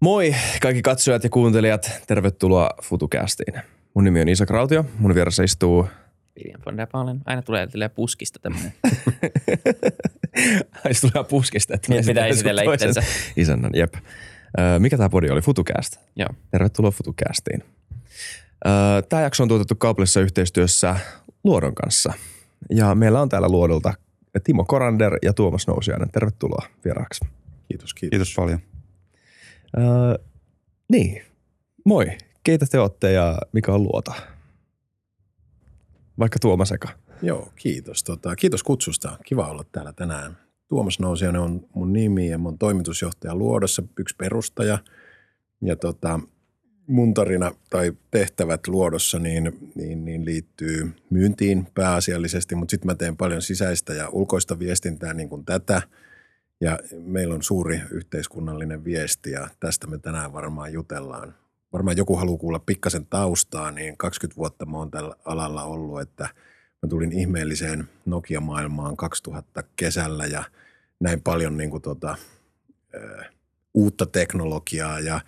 Moi kaikki katsojat ja kuuntelijat, tervetuloa FutuCastiin. Mun nimi on Isa Krautio, mun vieressä istuu... William von der Paalen. Aina tulee puskista tämmöinen. Aina tulee puskista. Niin pitää esitellä itsensä. Isännan, jep. Mikä tää podi oli? FutuCast. Joo. Tervetuloa FutuCastiin. Tää jakso on tuotettu kaupallisessa yhteistyössä Luodon kanssa. Ja meillä on täällä Luodolta Timo Korander ja Tuomas Nousiainen. Tervetuloa vieraaksi. Kiitos, kiitos. Kiitos paljon. Niin, moi. Keitä te ootte ja mikä on Luoto? Vaikka Tuomas eka. Joo, kiitos. Kiitos kutsusta. Kiva olla täällä tänään. Tuomas Nousiainen on mun nimi ja mun toimitusjohtaja Luodossa, yksi perustaja. Ja mun tarina tai tehtävät Luodossa niin liittyy myyntiin pääasiallisesti, mutta sitten mä teen paljon sisäistä ja ulkoista viestintää niin kuin tätä. Ja meillä on suuri yhteiskunnallinen viesti ja tästä me tänään varmaan jutellaan. Varmaan joku haluaa kuulla pikkasen taustaa, niin 20 vuotta mä oon tällä alalla ollut, että mä tulin ihmeelliseen Nokia-maailmaan 2000 kesällä ja näin paljon niin kuin uutta teknologiaa ja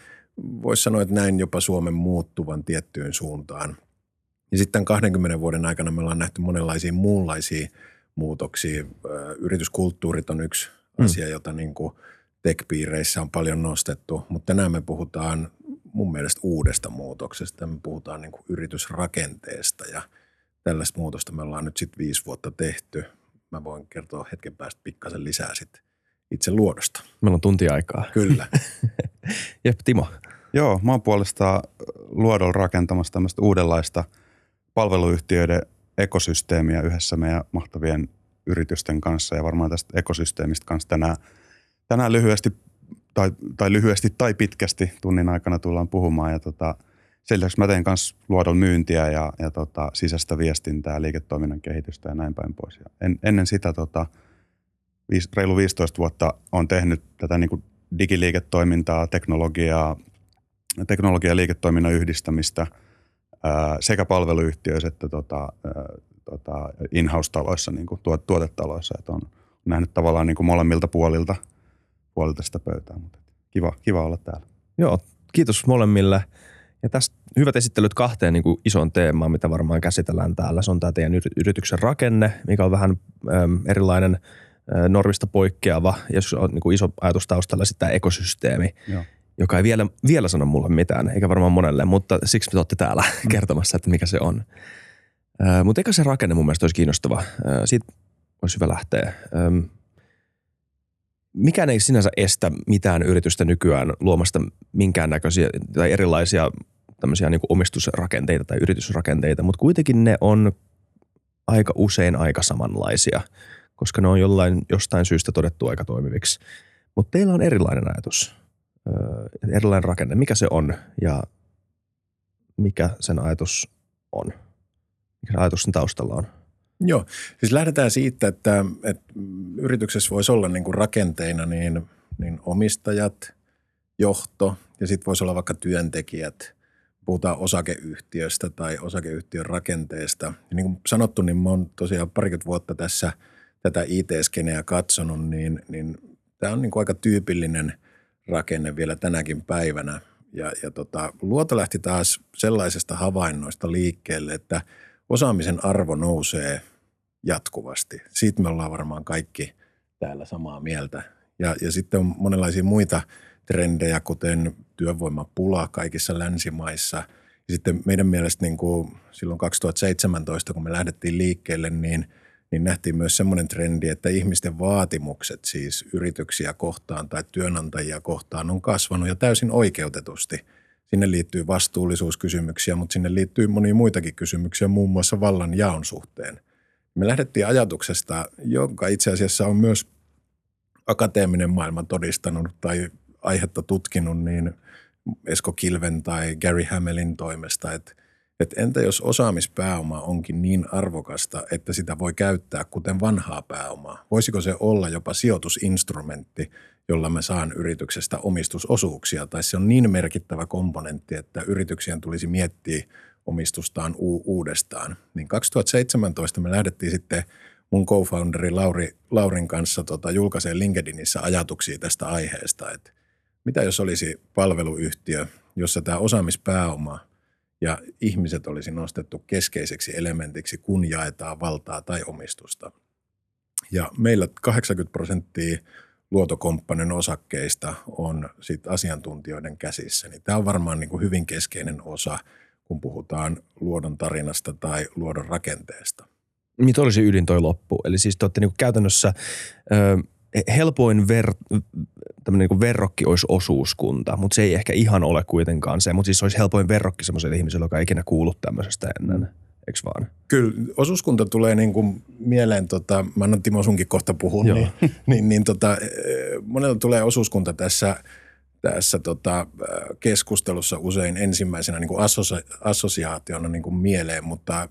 voisi sanoa, että näin jopa Suomen muuttuvan tiettyyn suuntaan. Ja sitten 20 vuoden aikana me ollaan nähty monenlaisia muunlaisia muutoksia. Yrityskulttuurit on yksi asia, jota niin kuin tech-piireissä on paljon nostettu, mutta tänään me puhutaan mun mielestä uudesta muutoksesta. Me puhutaan niin kuin yritysrakenteesta ja tällaista muutosta me ollaan nyt sitten 5 vuotta tehty. Mä voin kertoa hetken päästä pikkasen lisää sitten itse Luodosta. Meillä on tunti aikaa. Kyllä. Jep, Timo. Joo, mä oon puolestaan Luodolla rakentamassa tämmöistä uudenlaista palveluyhtiöiden ekosysteemiä yhdessä meidän mahtavien yritysten kanssa ja varmaan tästä ekosysteemistä kanssa tänään lyhyesti tai pitkästi tunnin aikana tullaan puhumaan. Ja sen lisäksi mä teen kanssa Luodon myyntiä ja sisäistä viestintää, liiketoiminnan kehitystä ja näin päin pois. Ja ennen sitä reilu 15 vuotta on tehnyt tätä niin kuin digiliiketoimintaa, teknologiaa ja liiketoiminnan yhdistämistä sekä palveluyhtiöissä että in-house-taloissa, niin kuin tuotetaloissa. Että on nähnyt tavallaan niin kuin molemmilta puolilta sitä pöytää, mutta kiva olla täällä. Joo, kiitos molemmille. Ja tästä hyvät esittelyt kahteen niin kuin ison teemaan, mitä varmaan käsitellään täällä. Se on tämä teidän yrityksen rakenne, mikä on vähän erilainen normista poikkeava, jos on niin kuin iso ajatus taustalla sitten tämä ekosysteemi. Joo. Joka ei vielä sano mulle mitään, eikä varmaan monelle, mutta siksi me olette täällä kertomassa, että mikä se on. Mutta eikä se rakenne mun mielestä olisi kiinnostava. Siitä olisi hyvä lähteä. Mikään ei sinänsä estä mitään yritystä nykyään luomasta minkäännäköisiä tai erilaisia tämmöisiä niin kuin omistusrakenteita tai yritysrakenteita, mutta kuitenkin ne on aika usein aika samanlaisia, koska ne on jostain syystä todettu aika toimiviksi. Mutta teillä on erilainen ajatus, erilainen rakenne. Mikä se on ja mikä sen ajatus on? Mikä ajatus sen taustalla on? Joo, siis lähdetään siitä, että yrityksessä voisi olla niin kuin rakenteina niin omistajat, johto ja sitten voisi olla vaikka työntekijät. Puhutaan osakeyhtiöstä tai osakeyhtiön rakenteesta. Ja niin kuin sanottu, niin mä oon tosiaan 20 vuotta tässä tätä IT-skeneä katsonut, niin tämä on niin kuin aika tyypillinen rakenne vielä tänäkin päivänä. Ja Luoto lähti taas sellaisesta havainnoista liikkeelle, että osaamisen arvo nousee jatkuvasti. Siitä me ollaan varmaan kaikki täällä samaa mieltä. Ja sitten on monenlaisia muita trendejä, kuten työvoimapula kaikissa länsimaissa. Ja sitten meidän mielestä niin kuin silloin 2017, kun me lähdettiin liikkeelle, niin nähtiin myös semmoinen trendi, että ihmisten vaatimukset siis yrityksiä kohtaan tai työnantajia kohtaan on kasvanut ja täysin oikeutetusti. Sinne liittyy vastuullisuuskysymyksiä, mutta sinne liittyy monia muitakin kysymyksiä, muun muassa vallan jaon suhteen. Me lähdettiin ajatuksesta, jonka itse asiassa on myös akateeminen maailma todistanut tai aihetta tutkinut niin Esko Kilven tai Gary Hamelin toimesta, että entä jos osaamispääoma onkin niin arvokasta, että sitä voi käyttää kuten vanhaa pääomaa? Voisiko se olla jopa sijoitusinstrumentti, jolla mä saan yrityksestä omistusosuuksia? Tai se on niin merkittävä komponentti, että yrityksien tulisi miettiä omistustaan uudestaan. Niin 2017 me lähdettiin sitten mun co-founderi Laurin kanssa julkaiseen LinkedInissä ajatuksia tästä aiheesta, että Mitä jos olisi palveluyhtiö, jossa tämä osaamispääoma ja ihmiset olisi nostettu keskeiseksi elementiksi, kun jaetaan valtaa tai omistusta? Ja meillä 80% luotokomppanin osakkeista on sit asiantuntijoiden käsissä. Niin tämä on varmaan niin kuin hyvin keskeinen osa, kun puhutaan luodon tarinasta tai luodon rakenteesta. Niin toi olisi ydin toi loppu. Eli siis te olette niin kuin käytännössä helpoin tämmöinen niin kuin verrokki olisi osuuskunta, mutta se ei ehkä ihan ole kuitenkaan se. Mutta siis olisi helpoin verrokki semmoiselle ihmiselle, joka ei ikinä kuullut tämmöisestä ennen. Eiks vaan? Kyllä, osuuskunta tulee niin kuin mieleen, mä annan Timo sunkin kohta puhua, niin monella tulee osuuskunta tässä keskustelussa usein ensimmäisenä niin kuin assosiaationa niin kuin mieleen, mutta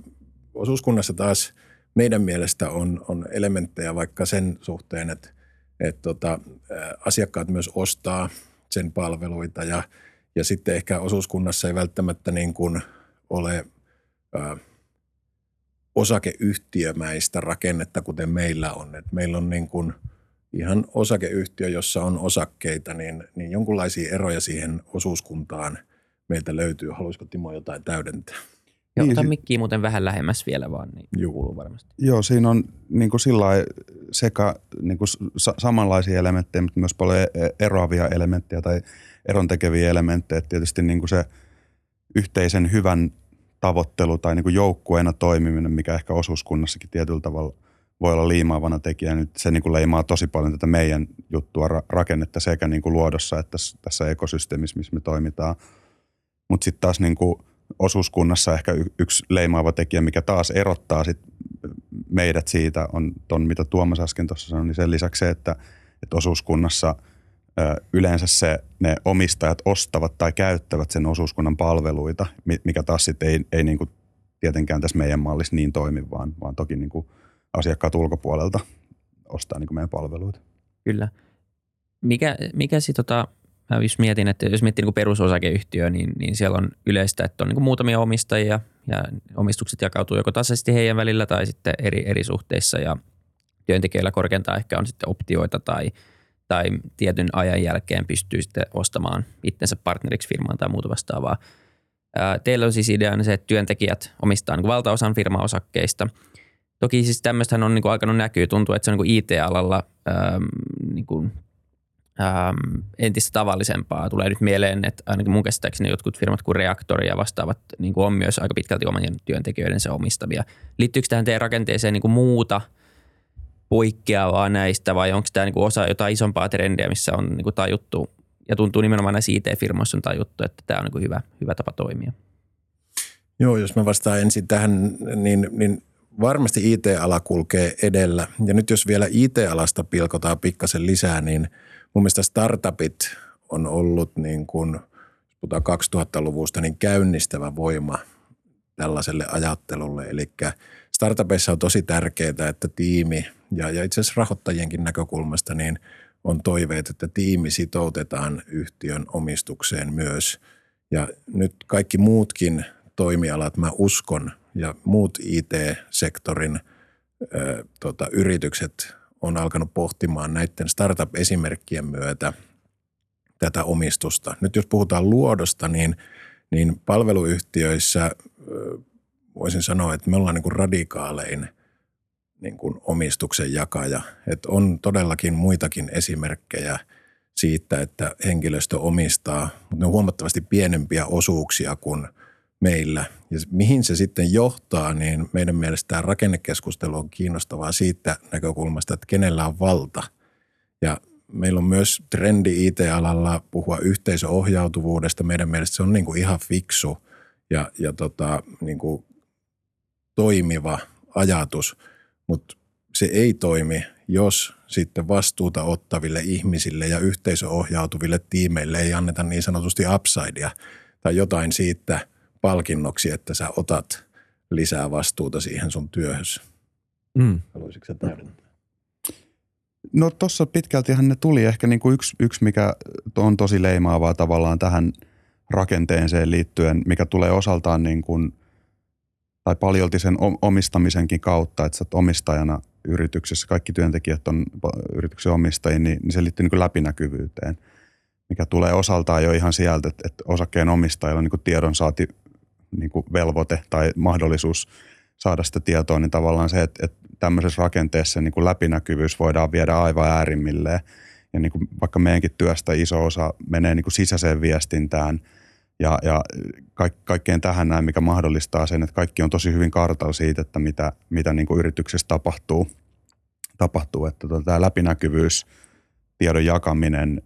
osuuskunnassa taas meidän mielestä on elementtejä vaikka sen suhteen, että asiakkaat myös ostaa sen palveluita ja sitten ehkä osuuskunnassa ei välttämättä niin kuin ole osakeyhtiömäistä rakennetta, kuten meillä on. Et meillä on niin kuin ihan osakeyhtiö, jossa on osakkeita, niin jonkinlaisia eroja siihen osuuskuntaan meiltä löytyy. Haluaisiko Timo jotain täydentää? Joo, ota mikkiä muuten vähän lähemmäs vielä vaan, niin kuuluu varmasti. Joo, siinä on niin kuin sillain sekä niin kuin samanlaisia elementtejä, mutta myös paljon eroavia elementtejä tai erontekeviä elementtejä. Tietysti niin kuin se yhteisen hyvän tavoittelu tai niin kuin joukkueena toimiminen, mikä ehkä osuuskunnassakin tietyllä tavalla voi olla liimaavana tekijä. Nyt se niin kuin leimaa tosi paljon tätä meidän juttua rakennetta sekä niin kuin luodossa että tässä ekosysteemissä, missä me toimitaan. Mutta sitten taas niin kuin osuuskunnassa ehkä yksi leimaava tekijä, mikä taas erottaa sit meidät siitä, on ton, mitä Tuomas äsken tuossa sanoi, niin sen lisäksi se, että osuuskunnassa yleensä ne omistajat ostavat tai käyttävät sen osuuskunnan palveluita, mikä taas sitten ei niin kuin tietenkään tässä meidän mallissa niin toimi, vaan toki niin kuin asiakkaat ulkopuolelta ostaa niin kuin meidän palveluita. Kyllä. Mikä sitten, jos mietin, että jos miettii niin kuin perusosakeyhtiö, niin siellä on yleistä, että on niin kuin muutamia omistajia ja omistukset jakautuu joko tasaisesti heidän välillä tai sitten eri suhteissa ja työntekijöillä korkeintaan ehkä on sitten optioita tai tietyn ajan jälkeen pystyy sitten ostamaan itsensä partneriksi firmaan tai muuta vastaavaa. Teillä on siis ideana se, että työntekijät omistaa niin kuin valtaosan firmaosakkeista. Toki siis tämmöistähän on niin kuin alkanut näkyä. Tuntuu, että se on niin kuin IT-alalla niin kuin, entistä tavallisempaa. Tulee nyt mieleen, että ainakin mun käsittääkseni jotkut firmat kuin Reaktor ja vastaavat niin kuin on myös aika pitkälti omien työntekijöidensä omistavia. Liittyykö tähän teidän rakenteeseen niin kuin muuta poikkeavaa näistä vai onko tämä niinku osa jotain isompaa trendiä, missä on niinku tajuttu ja tuntuu nimenomaan näissä IT-firmoissa on tajuttu, että tämä on niinku hyvä tapa toimia? Joo, jos mä vastaan ensin tähän, niin varmasti IT-ala kulkee edellä ja nyt jos vielä IT-alasta pilkotaan pikkasen lisää, niin mun mielestä startupit on ollut niin kuin 2000-luvusta niin käynnistävä voima tällaiselle ajattelulle, eli startupeissa on tosi tärkeää, että tiimi ja itse asiassa rahoittajienkin näkökulmasta niin on toiveet, että tiimi sitoutetaan yhtiön omistukseen myös. Ja nyt kaikki muutkin toimialat, mä uskon, ja muut IT-sektorin yritykset on alkanut pohtimaan näiden startup-esimerkkien myötä tätä omistusta. Nyt jos puhutaan luodosta, niin palveluyhtiöissä voisin sanoa, että me ollaan niin kuin radikaalein niin kuin omistuksen jakaja. Että on todellakin muitakin esimerkkejä siitä, että henkilöstö omistaa, mutta ne on huomattavasti pienempiä osuuksia kuin meillä. Ja mihin se sitten johtaa, niin meidän mielestä tämä rakennekeskustelu on kiinnostavaa siitä näkökulmasta, että kenellä on valta. Ja meillä on myös trendi IT-alalla puhua yhteisöohjautuvuudesta. Meidän mielestä se on niin kuin ihan fiksu ja niin kuin toimiva ajatus, mutta se ei toimi, jos sitten vastuuta ottaville ihmisille ja yhteisöohjautuville tiimeille ei anneta niin sanotusti upsidea tai jotain siitä palkinnoksi, että sä otat lisää vastuuta siihen sun työhösi. Haluaisitko sä täydentää? No tuossa pitkältihan ne tuli. Ehkä niinku yksi, mikä on tosi leimaavaa tavallaan tähän rakenteeseen liittyen, mikä tulee osaltaan niin kuin tai paljolti sen omistamisenkin kautta, että sä oot omistajana yrityksessä, kaikki työntekijät on yrityksen omistajia, niin se liittyy niin kuin läpinäkyvyyteen. mikä tulee osaltaan jo ihan sieltä, että osakkeenomistajilla on niin kuin tiedonsaanti niin kuin velvoite tai mahdollisuus saada sitä tietoa, niin tavallaan se, että tämmöisessä rakenteessa niin kuin läpinäkyvyys voidaan viedä aivan äärimmilleen. Ja niin kuin vaikka meidänkin työstä iso osa menee niin kuin sisäiseen viestintään ja kaikkeen tähän näin, mikä mahdollistaa sen, että kaikki on tosi hyvin kartalla siitä, että mitä niin kuin yrityksessä tapahtuu. Että tämä läpinäkyvyys, tiedon jakaminen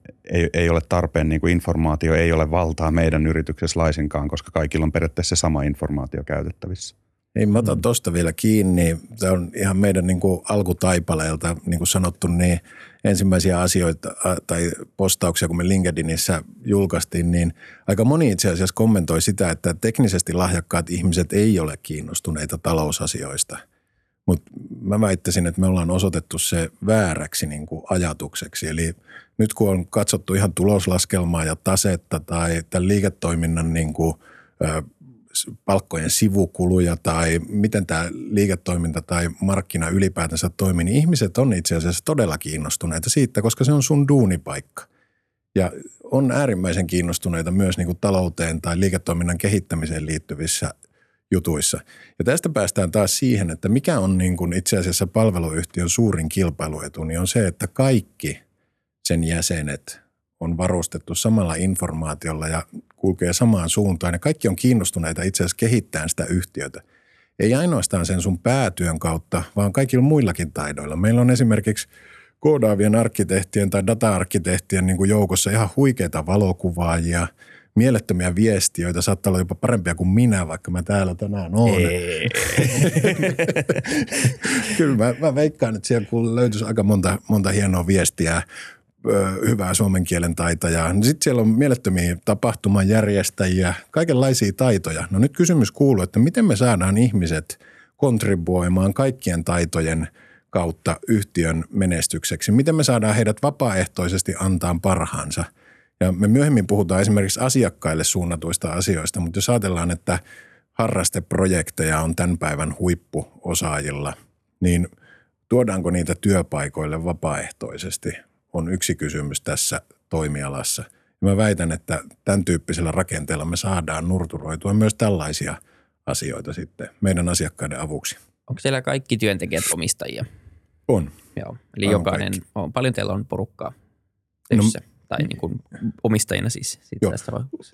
ei ole tarpeen, niin kuin informaatio ei ole valtaa meidän yrityksessä laisinkaan, koska kaikilla on periaatteessa se sama informaatio käytettävissä. Niin, mä otan tuosta vielä kiinni. Tämä on ihan meidän niin kuin alkutaipaleelta, niin kuin sanottu, niin ensimmäisiä asioita tai postauksia, kun me LinkedInissä julkaistiin, niin aika moni itse asiassa kommentoi sitä, että teknisesti lahjakkaat ihmiset ei ole kiinnostuneita talousasioista. Mutta mä väittäisin, että me ollaan osoitettu se vääräksi niin kuin ajatukseksi. Eli nyt kun on katsottu ihan tuloslaskelmaa ja tasetta tai tämän liiketoiminnan niin kuin, palkkojen sivukuluja tai miten tämä liiketoiminta tai markkina ylipäätänsä toimii, niin ihmiset on itse asiassa todella kiinnostuneita siitä, koska se on sun duunipaikka. Ja on äärimmäisen kiinnostuneita myös niin kuin talouteen tai liiketoiminnan kehittämiseen liittyvissä jutuissa. Ja tästä päästään taas siihen, että mikä on niin kuin itse asiassa palveluyhtiön suurin kilpailuetu, niin on se, että kaikki sen jäsenet on varustettu samalla informaatiolla ja kulkee samaan suuntaan. Ja kaikki on kiinnostuneita itse asiassa kehittämään sitä yhtiötä. Ei ainoastaan sen sun päätyön kautta, vaan kaikilla muillakin taidoilla. Meillä on esimerkiksi koodaavien arkkitehtien tai data-arkkitehtien niin kuin joukossa ihan huikeita valokuvaajia, mielettömiä viestiöitä, saattaa olla jopa parempia kuin minä, vaikka mä täällä tänään oon. Kyllä mä veikkaan, että siellä löytyisi aika monta hienoa viestiä, hyvää suomen kielen taitajaa. No sitten siellä on mielettömiä tapahtumajärjestäjiä, kaikenlaisia taitoja. No nyt kysymys kuuluu, että miten me saadaan ihmiset kontribuoimaan kaikkien taitojen kautta yhtiön menestykseksi? Miten me saadaan heidät vapaaehtoisesti antaa parhaansa? Ja me myöhemmin puhutaan esimerkiksi asiakkaille suunnatuista asioista, mutta jos ajatellaan, että harrasteprojekteja on tämän päivän huippuosaajilla, niin tuodaanko niitä työpaikoille vapaaehtoisesti on yksi kysymys tässä toimialassa. Ja mä väitän, että tämän tyyppisellä rakenteella me saadaan nurturoitua myös tällaisia asioita sitten meidän asiakkaiden avuksi. Onko teillä kaikki työntekijät omistajia? On. Joo, eli jokainen on. Paljon teillä on porukkaa töissä? No, tai niin kuin omistajina siis.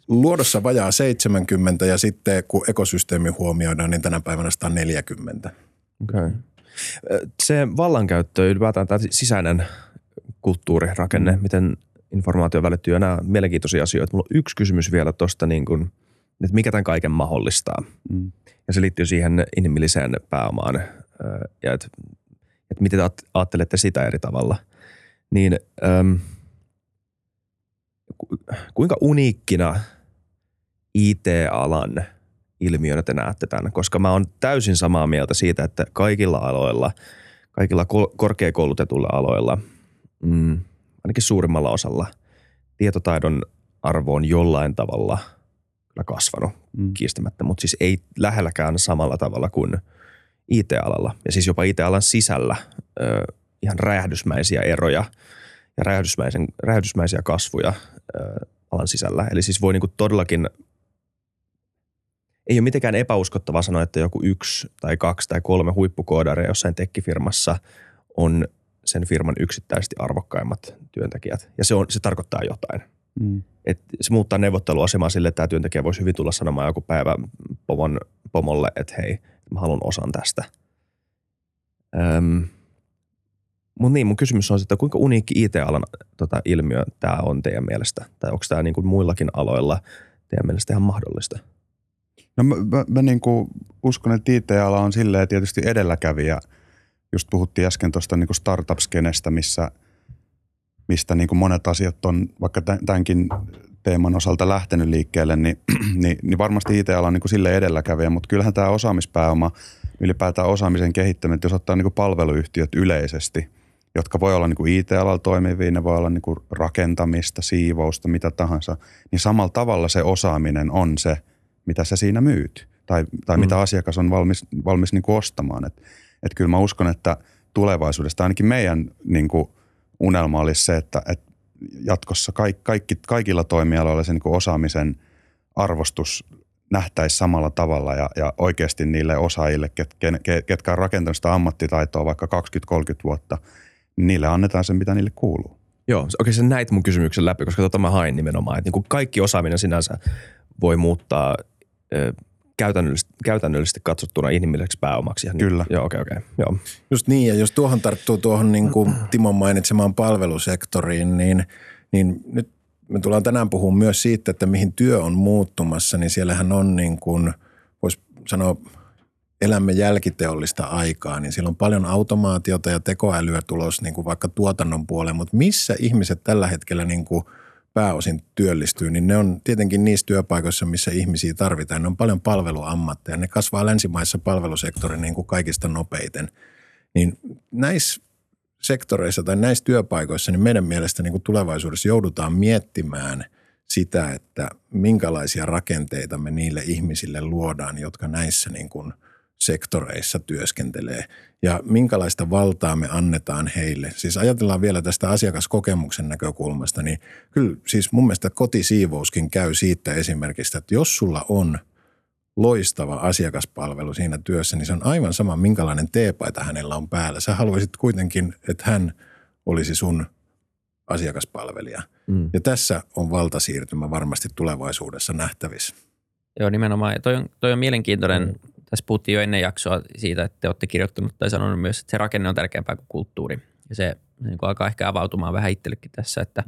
Luodossa vajaa 70 ja sitten kun ekosysteemi huomioidaan, niin tänä päivänä 140. Okay. Se vallankäyttö, ylipäätään tämä sisäinen kulttuurirakenne, miten informaatio välittyy ja nämä mielenkiintoisia asioita. Mulla on yksi kysymys vielä tuosta, niin kuin, että mikä tämän kaiken mahdollistaa. Mm. Ja se liittyy siihen inhimilliseen pääomaan ja että miten ajattelette sitä eri tavalla. Niin kuinka uniikkina IT-alan ilmiönä te näette tämän? Koska mä oon täysin samaa mieltä siitä, että kaikilla aloilla, kaikilla korkeakoulutetuilla aloilla, ainakin suurimmalla osalla, tietotaidon arvo on jollain tavalla kasvanut kiistämättä, mutta siis ei lähelläkään samalla tavalla kuin IT-alalla. Ja siis jopa IT-alan sisällä ihan räjähdysmäisiä eroja ja räjähdysmäisiä kasvuja alan sisällä. Eli siis voi niinku todellakin, ei ole mitenkään epäuskottavaa sanoa, että joku 1 tai 2 tai 3 huippukoodaria jossain tekkifirmassa on sen firman yksittäisesti arvokkaimmat työntekijät. Ja se tarkoittaa jotain. Mm. Et se muuttaa neuvotteluasemaa sille, että tämä työntekijä voisi hyvin tulla sanomaan joku päivä pomolle, että hei, mä haluan osan tästä. Mutta niin, mun kysymys on, että kuinka uniikki IT-alan ilmiö tämä on teidän mielestä? Tai onko tämä niinku muillakin aloilla teidän mielestä ihan mahdollista? No mä niinku uskon, että IT-ala on silleen tietysti edelläkävijä. Just puhuttiin äsken tuosta niinku startup-skenestä, mistä niinku monet asiat on vaikka tämänkin teeman osalta lähtenyt liikkeelle, niin varmasti IT-ala on niinku silleen edelläkävijä, mutta kyllähän tämä osaamispääoma, ylipäätään osaamisen kehittäminen, jos ottaa niinku palveluyhtiöt yleisesti, jotka voi olla niin kuin IT-alalla toimivia, ne voi olla niin kuin rakentamista, siivousta, mitä tahansa, niin samalla tavalla se osaaminen on se, mitä sä siinä myyt tai mitä asiakas on valmis niin kuin ostamaan. Et kyllä mä uskon, että tulevaisuudesta ainakin meidän niin kuin unelma olisi se, että jatkossa kaikilla toimialoilla sen niin osaamisen arvostus nähtäisi samalla tavalla ja oikeasti niille osaajille, ketkä on rakentanut sitä ammattitaitoa vaikka 20-30 vuotta, niin niille annetaan se, mitä niille kuuluu. Joo, oikein sä näit mun kysymyksen läpi, koska mä hain nimenomaan, että niin kaikki osaaminen sinänsä voi muuttaa käytännöllisesti katsottuna inhimilliseksi pääomaksi. Kyllä. Joo, okei. Joo. Just niin, ja jos tuohon tarttuu tuohon niin kuin Timon mainitsemaan palvelusektoriin, niin nyt me tullaan tänään puhumaan myös siitä, että mihin työ on muuttumassa, niin siellähän on niin kuin, voisi sanoa, elämme jälkiteollista aikaa, niin siellä on paljon automaatiota ja tekoälyä tulos niin kuin vaikka tuotannon puoleen, mutta missä ihmiset tällä hetkellä niin kuin pääosin työllistyy, niin ne on tietenkin niissä työpaikoissa, missä ihmisiä tarvitaan. Ne on paljon palveluammatteja, ne kasvaa länsimaissa palvelusektorin niin kuin kaikista nopeiten. Niin näissä sektoreissa tai näissä työpaikoissa niin meidän mielestä niin kuin tulevaisuudessa joudutaan miettimään sitä, että minkälaisia rakenteita me niille ihmisille luodaan, jotka näissä niin kuin sektoreissa työskentelee ja minkälaista valtaa me annetaan heille. Siis ajatellaan vielä tästä asiakaskokemuksen näkökulmasta, niin kyllä siis mun mielestä kotisiivouskin käy siitä esimerkistä, että jos sulla on loistava asiakaspalvelu siinä työssä, niin se on aivan sama, minkälainen teepaita hänellä on päällä. Sä haluaisit kuitenkin, että hän olisi sun asiakaspalvelija. Mm. Ja tässä on valtasiirtymä varmasti tulevaisuudessa nähtävissä. Joo, nimenomaan. Ja toi on mielenkiintoinen. Tässä puhuttiin jo ennen jaksoa siitä, että te olette kirjoittanut tai sanonut myös, että se rakenne on tärkeämpää kuin kulttuuri. Ja se niin kuin alkaa ehkä avautumaan vähän itsellekin tässä, että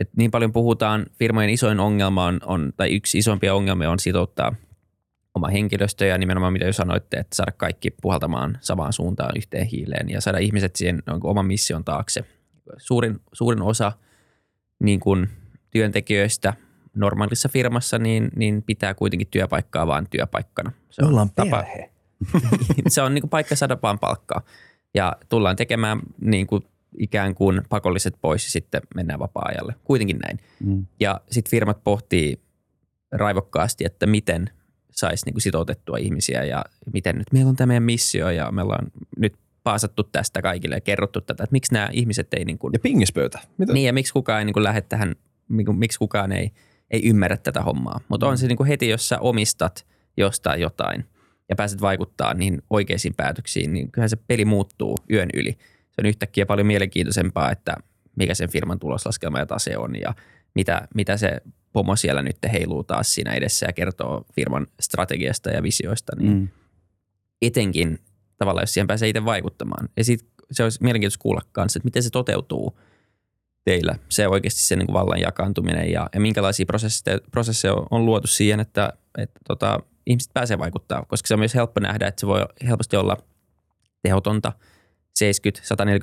et niin paljon puhutaan, firmojen isoin ongelma tai yksi isoimpia ongelmia on sitouttaa oma henkilöstö ja nimenomaan mitä jo sanoitte, että saada kaikki puhaltamaan samaan suuntaan yhteen hiileen ja saada ihmiset siihen oman mission taakse. Suurin osa niin kuin työntekijöistä normaalissa firmassa niin pitää kuitenkin työpaikkaa vaan työpaikkana. Se on perhe. Se on niin kuin paikka saada vaan palkkaa ja tullaan tekemään niin kuin ikään kuin pakolliset pois ja sitten mennään vapaa-ajalle. Kuitenkin näin. Mm. Ja sitten firmat pohtii raivokkaasti, että miten saisi niinku sitoutettua ihmisiä ja miten nyt meillä on tämä meidän missio ja me ollaan nyt paasattu tästä kaikille ja kerrottu tätä, että miksi nämä ihmiset ei niinku... Ja pingispöytä. Mitä? Niin ja miksi kukaan ei niinku lähde tähän, miksi kukaan ei ymmärrä tätä hommaa. Mutta on se niinku heti, jos sä omistat jostain jotain ja pääset vaikuttaa niihin oikeisiin päätöksiin, niin kyllähän se peli muuttuu yön yli. Se on yhtäkkiä paljon mielenkiintoisempaa, että mikä sen firman tuloslaskelma ja tase on ja mitä se pomo siellä nyt heiluu taas siinä edessä ja kertoo firman strategiasta ja visioista. Niin etenkin tavallaan, jos siihen pääsee itse vaikuttamaan. Ja sitten se olisi mielenkiintoista kuulla kanssa, että miten se toteutuu teillä. Se oikeasti se niin kuin vallan jakaantuminen ja minkälaisia prosesseja on luotu siihen, että ihmiset pääsee vaikuttaa. Koska se on myös helppo nähdä, että se voi helposti olla tehotonta. 70-140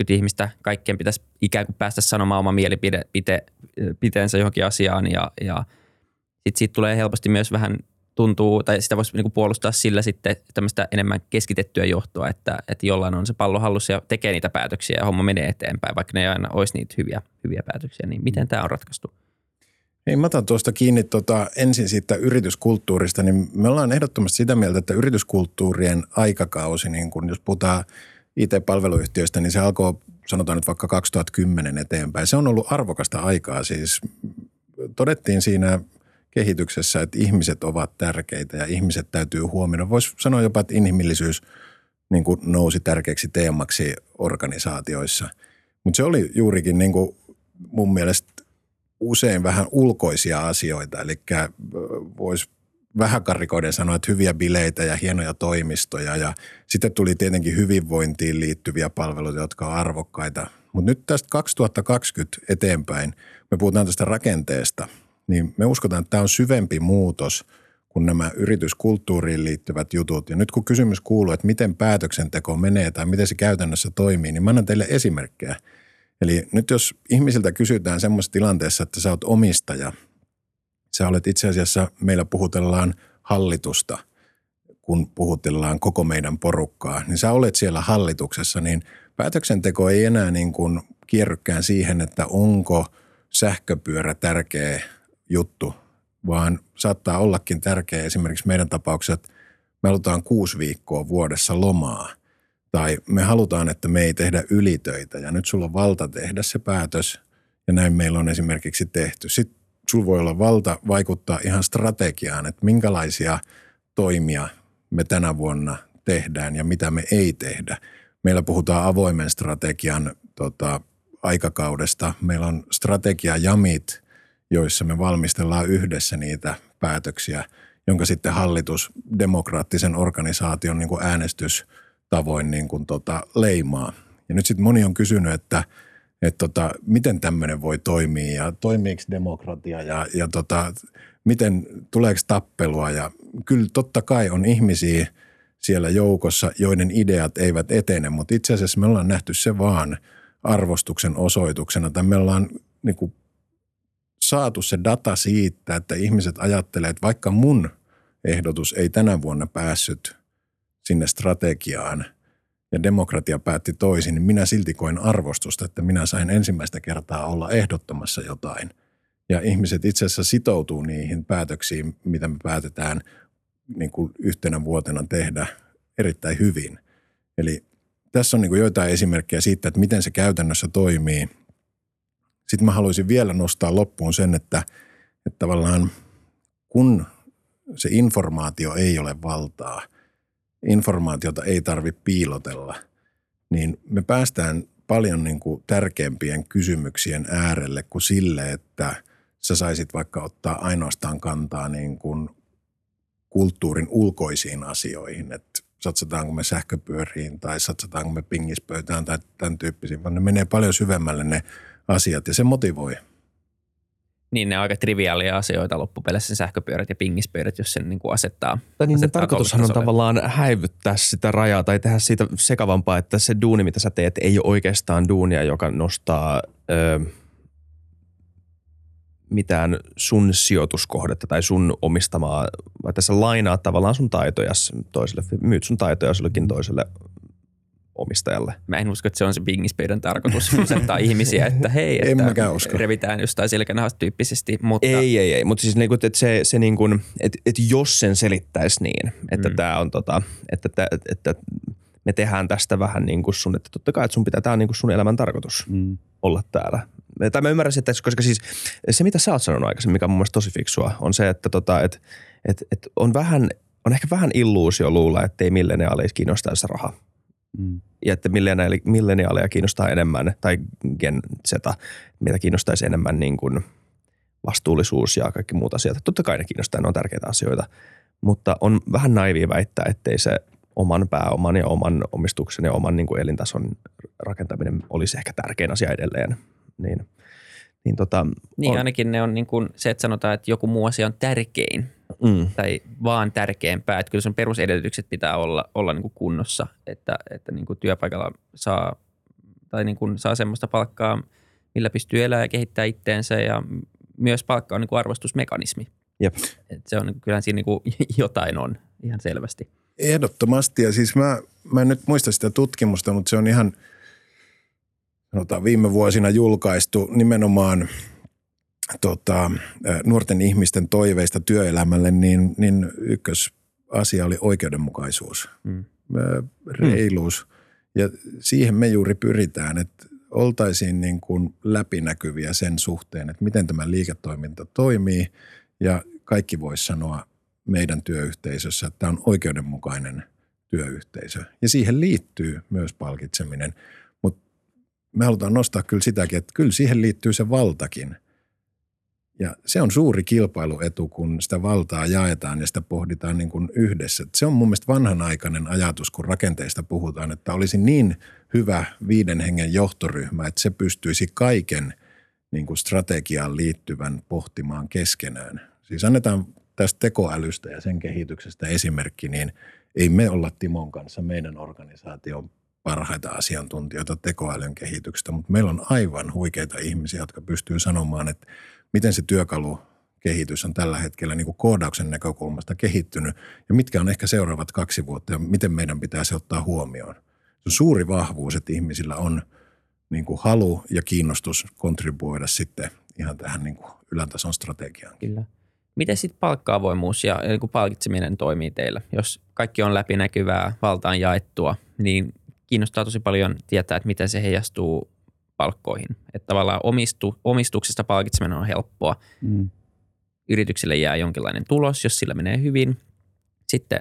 ihmistä, kaikkien pitäisi ikään kuin päästä sanomaan oma mielipiteensä johonkin asiaan ja sitten siitä tulee helposti myös vähän tuntuu, tai sitä voisi niinku puolustaa sillä sitten tämmöistä enemmän keskitettyä johtoa, että jollain on se pallo hallussa ja tekee niitä päätöksiä ja homma menee eteenpäin, vaikka ne ei aina olisi niitä hyviä päätöksiä, niin miten tämä on ratkaistu? Hei, mä otan tuosta kiinni ensin siitä yrityskulttuurista, niin me ollaan ehdottomasti sitä mieltä, että yrityskulttuurien aikakausi, niin kun jos puhutaan IT-palveluyhtiöistä, niin se alkoi sanotaan nyt vaikka 2010 eteenpäin. Se on ollut arvokasta aikaa, siis todettiin siinä kehityksessä, että ihmiset ovat tärkeitä ja ihmiset täytyy huomioida. Voisi sanoa jopa, että inhimillisyys niin kuin nousi tärkeäksi teemaksi organisaatioissa, mutta se oli juurikin niin kuin mun mielestä usein vähän ulkoisia asioita, eli voisi vähän karrikoiden sanoa, että hyviä bileitä ja hienoja toimistoja ja sitten tuli tietenkin hyvinvointiin liittyviä palveluita, jotka on arvokkaita. Mutta nyt tästä 2020 eteenpäin, me puhutaan tästä rakenteesta, niin me uskotaan, että tämä on syvempi muutos kuin nämä yrityskulttuuriin liittyvät jutut. Ja nyt kun kysymys kuuluu, että miten päätöksenteko menee tai miten se käytännössä toimii, niin mä annan teille esimerkkejä. Eli nyt jos ihmisiltä kysytään semmoisessa tilanteessa, että sä oot omistaja, sä olet itse asiassa, meillä puhutellaan hallitusta, kun puhutellaan koko meidän porukkaa, niin sä olet siellä hallituksessa, niin päätöksenteko ei enää niin kuin kierrykään siihen, että onko sähköpyörä tärkeä juttu, vaan saattaa ollakin tärkeä esimerkiksi meidän tapauksessa, että me halutaan 6 viikkoa vuodessa lomaa tai me halutaan, että me ei tehdä ylitöitä ja nyt sulla on valta tehdä se päätös Ja näin meillä on esimerkiksi tehty. Sitten sulla voi olla valta vaikuttaa ihan strategiaan, että minkälaisia toimia me tänä vuonna tehdään ja mitä me ei tehdä. Meillä puhutaan avoimen strategian aikakaudesta. Meillä on strategiajamit, joissa me valmistellaan yhdessä niitä päätöksiä, jonka sitten hallitus demokraattisen organisaation niin kuin äänestystavoin niin kuin leimaa. Ja nyt sitten moni on kysynyt, että miten tämmöinen voi toimia ja toimiiko demokratia ja miten tuleeko tappelua. Ja kyllä totta kai on ihmisiä siellä joukossa, joiden ideat eivät etene, mutta itse asiassa me ollaan nähty se vaan arvostuksen osoituksena. Tai me ollaan niin kuin saatu se data siitä, että ihmiset ajattelee, että vaikka mun ehdotus ei tänä vuonna päässyt sinne strategiaan ja demokratia päätti toisin, niin minä silti koin arvostusta, että minä sain ensimmäistä kertaa olla ehdottamassa jotain. Ja ihmiset itse asiassa sitoutuu niihin päätöksiin, mitä me päätetään niin kuin yhtenä vuotena tehdä erittäin hyvin. Eli tässä on niin kuin joitain esimerkkejä siitä, että miten se käytännössä toimii. Sitten mä haluaisin vielä nostaa loppuun sen, että tavallaan kun se informaatio ei ole valtaa, informaatiota ei tarvitse piilotella, niin me päästään paljon niin kuin tärkeämpien kysymyksien äärelle kuin sille, että sä saisit vaikka ottaa ainoastaan kantaa niin kuin kulttuurin ulkoisiin asioihin, että satsataanko me sähköpyöriin tai satsataanko me pingispöytään tai tämän tyyppisiin, vaan ne menee paljon syvemmälle ne asiat ja se motivoi. Niin, ne on aika triviaalia asioita loppupeleissä, sähköpyörät ja pingispyörät, jos sen niin kuin asettaa. Tai niin, asettaa tarkoitushan on tavallaan häivyttää sitä rajaa tai tehdä siitä sekavampaa, että se duuni, mitä sä teet, ei ole oikeastaan duunia, joka nostaa mitään sun sijoituskohdetta tai sun omistamaa, vai tässä lainaat tavallaan sun taitojasi toiselle, myyt sun taitoja jollekin toiselle omistajalle. Mä en usko, että se on se pingispöydän tarkoitus musettaa ihmisiä, että hei, että revitään jostain selkänahasta tyyppisesti, mutta... Ei, mutta siis niinku, että se niinku, että jos sen selittäisi niin, että tää on että me tehdään tästä vähän niinku sun, että totta kai, että sun pitää, tää on niinku sun elämän tarkoitus olla täällä. Tai mä ymmärrän, että koska siis se, mitä sä oot sanonut aikaisemmin, mikä on mun mielestä tosi fiksua, on se, että on ehkä vähän illuusio luulla, että ei milleniaaleja kiinnostaa se raha. Ja että milleniaaleja kiinnostaa enemmän, tai Gen Z, mitä kiinnostaisi enemmän niin kuin vastuullisuus ja kaikki muut asiat. Totta kai ne kiinnostaa, ne on tärkeitä asioita, mutta on vähän naivia väittää, ettei se oman pääoman ja oman omistuksen ja oman niin kuin elintason rakentaminen olisi ehkä tärkein asia edelleen. Niin, ainakin ne on niin kuin se, että sanotaan, että joku muu asia on tärkein tai vaan tärkeämpää. Että kyllä sun perusedellytykset pitää olla niin kuin kunnossa, että niin kuin työpaikalla saa, tai niin kuin saa semmoista palkkaa, millä pystyy elämään ja kehittää itteensä. Ja myös palkka on niin kuin arvostusmekanismi. Jep. Että se on niin kuin, kyllähän siinä niin kuin jotain on ihan selvästi. Ehdottomasti. Ja siis mä en nyt muista sitä tutkimusta, mutta se on ihan... viime vuosina julkaistu nimenomaan nuorten ihmisten toiveista työelämälle, niin ykkösasia oli oikeudenmukaisuus, reiluus. Ja siihen me juuri pyritään, että oltaisiin niin kuin läpinäkyviä sen suhteen, että miten tämä liiketoiminta toimii. Ja kaikki voisi sanoa meidän työyhteisössä, että tämä on oikeudenmukainen työyhteisö. Ja siihen liittyy myös palkitseminen. Me halutaan nostaa kyllä sitäkin, että kyllä siihen liittyy se valtakin. Ja se on suuri kilpailuetu, kun sitä valtaa jaetaan ja sitä pohditaan niin kuin yhdessä. Se on mun mielestä vanhanaikainen ajatus, kun rakenteista puhutaan, että olisi niin hyvä 5 hengen johtoryhmä, että se pystyisi kaiken niin kuin strategiaan liittyvän pohtimaan keskenään. Siis annetaan tästä tekoälystä ja sen kehityksestä esimerkki, niin ei me olla Timon kanssa meidän organisaation parhaita asiantuntijoita tekoälyn kehityksestä, mutta meillä on aivan huikeita ihmisiä, jotka pystyy sanomaan, että miten se työkalukehitys on tällä hetkellä niin kuin koodauksen näkökulmasta kehittynyt ja mitkä on ehkä seuraavat 2 vuotta ja miten meidän pitää se ottaa huomioon. Se on suuri vahvuus, että ihmisillä on niin kuin halu ja kiinnostus kontribuoida sitten ihan tähän niin kuin ylätason strategiaan. Kyllä. Miten sitten palkka-avoimuus ja niin kuin palkitseminen toimii teillä? Jos kaikki on läpinäkyvää, valtaan jaettua, niin kiinnostaa tosi paljon tietää, että miten se heijastuu palkkoihin. Että tavallaan omistuksesta palkitseminen on helppoa. Mm. Yrityksille jää jonkinlainen tulos, jos sillä menee hyvin. Sitten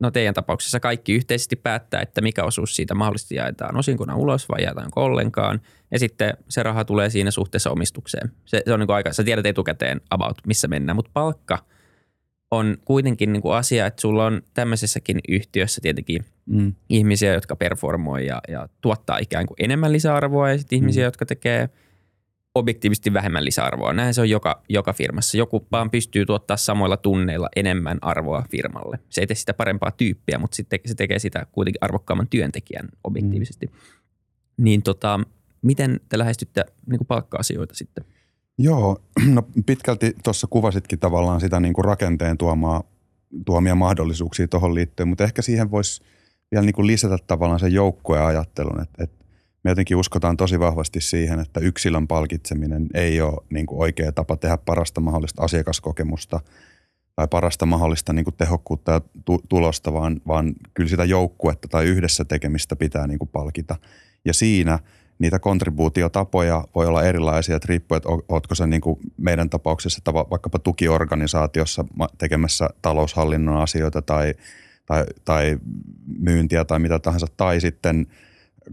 no teidän tapauksessa kaikki yhteisesti päättää, että mikä osuus siitä mahdollisesti jaetaan osinkona ulos vai jaetaanko ollenkaan. Ja sitten se raha tulee siinä suhteessa omistukseen. Se on niin kuin aika, sä tiedät etukäteen about, missä mennään, mutta palkka on kuitenkin niin kuin asia, että sulla on tämmöisessäkin yhtiössä tietenkin ihmisiä, jotka performoi ja tuottaa ikään kuin enemmän lisäarvoa ja sitten ihmisiä, jotka tekee objektiivisesti vähemmän lisäarvoa. Näin se on joka firmassa. Joku vaan pystyy tuottaa samoilla tunneilla enemmän arvoa firmalle. Se ei tee sitä parempaa tyyppiä, mutta se tekee sitä kuitenkin arvokkaamman työntekijän objektiivisesti. Niin miten te lähestytte niin kuin palkka-asioita sitten? Joo, no pitkälti tuossa kuvasitkin tavallaan sitä niin kuin rakenteen tuomia mahdollisuuksia tuohon liittyen, mutta ehkä siihen voisi vielä niin kuin lisätä tavallaan sen joukkueajattelun, että me jotenkin uskotaan tosi vahvasti siihen, että yksilön palkitseminen ei ole niin kuin oikea tapa tehdä parasta mahdollista asiakaskokemusta tai parasta mahdollista niin kuin tehokkuutta ja tulosta, vaan kyllä sitä joukkuetta tai yhdessä tekemistä pitää niin kuin palkita. Ja siinä niitä kontribuutiotapoja voi olla erilaisia, että riippuu, että ootko sä niin kuin meidän tapauksessa vaikkapa tukiorganisaatiossa tekemässä taloushallinnon asioita tai myyntiä tai mitä tahansa, tai sitten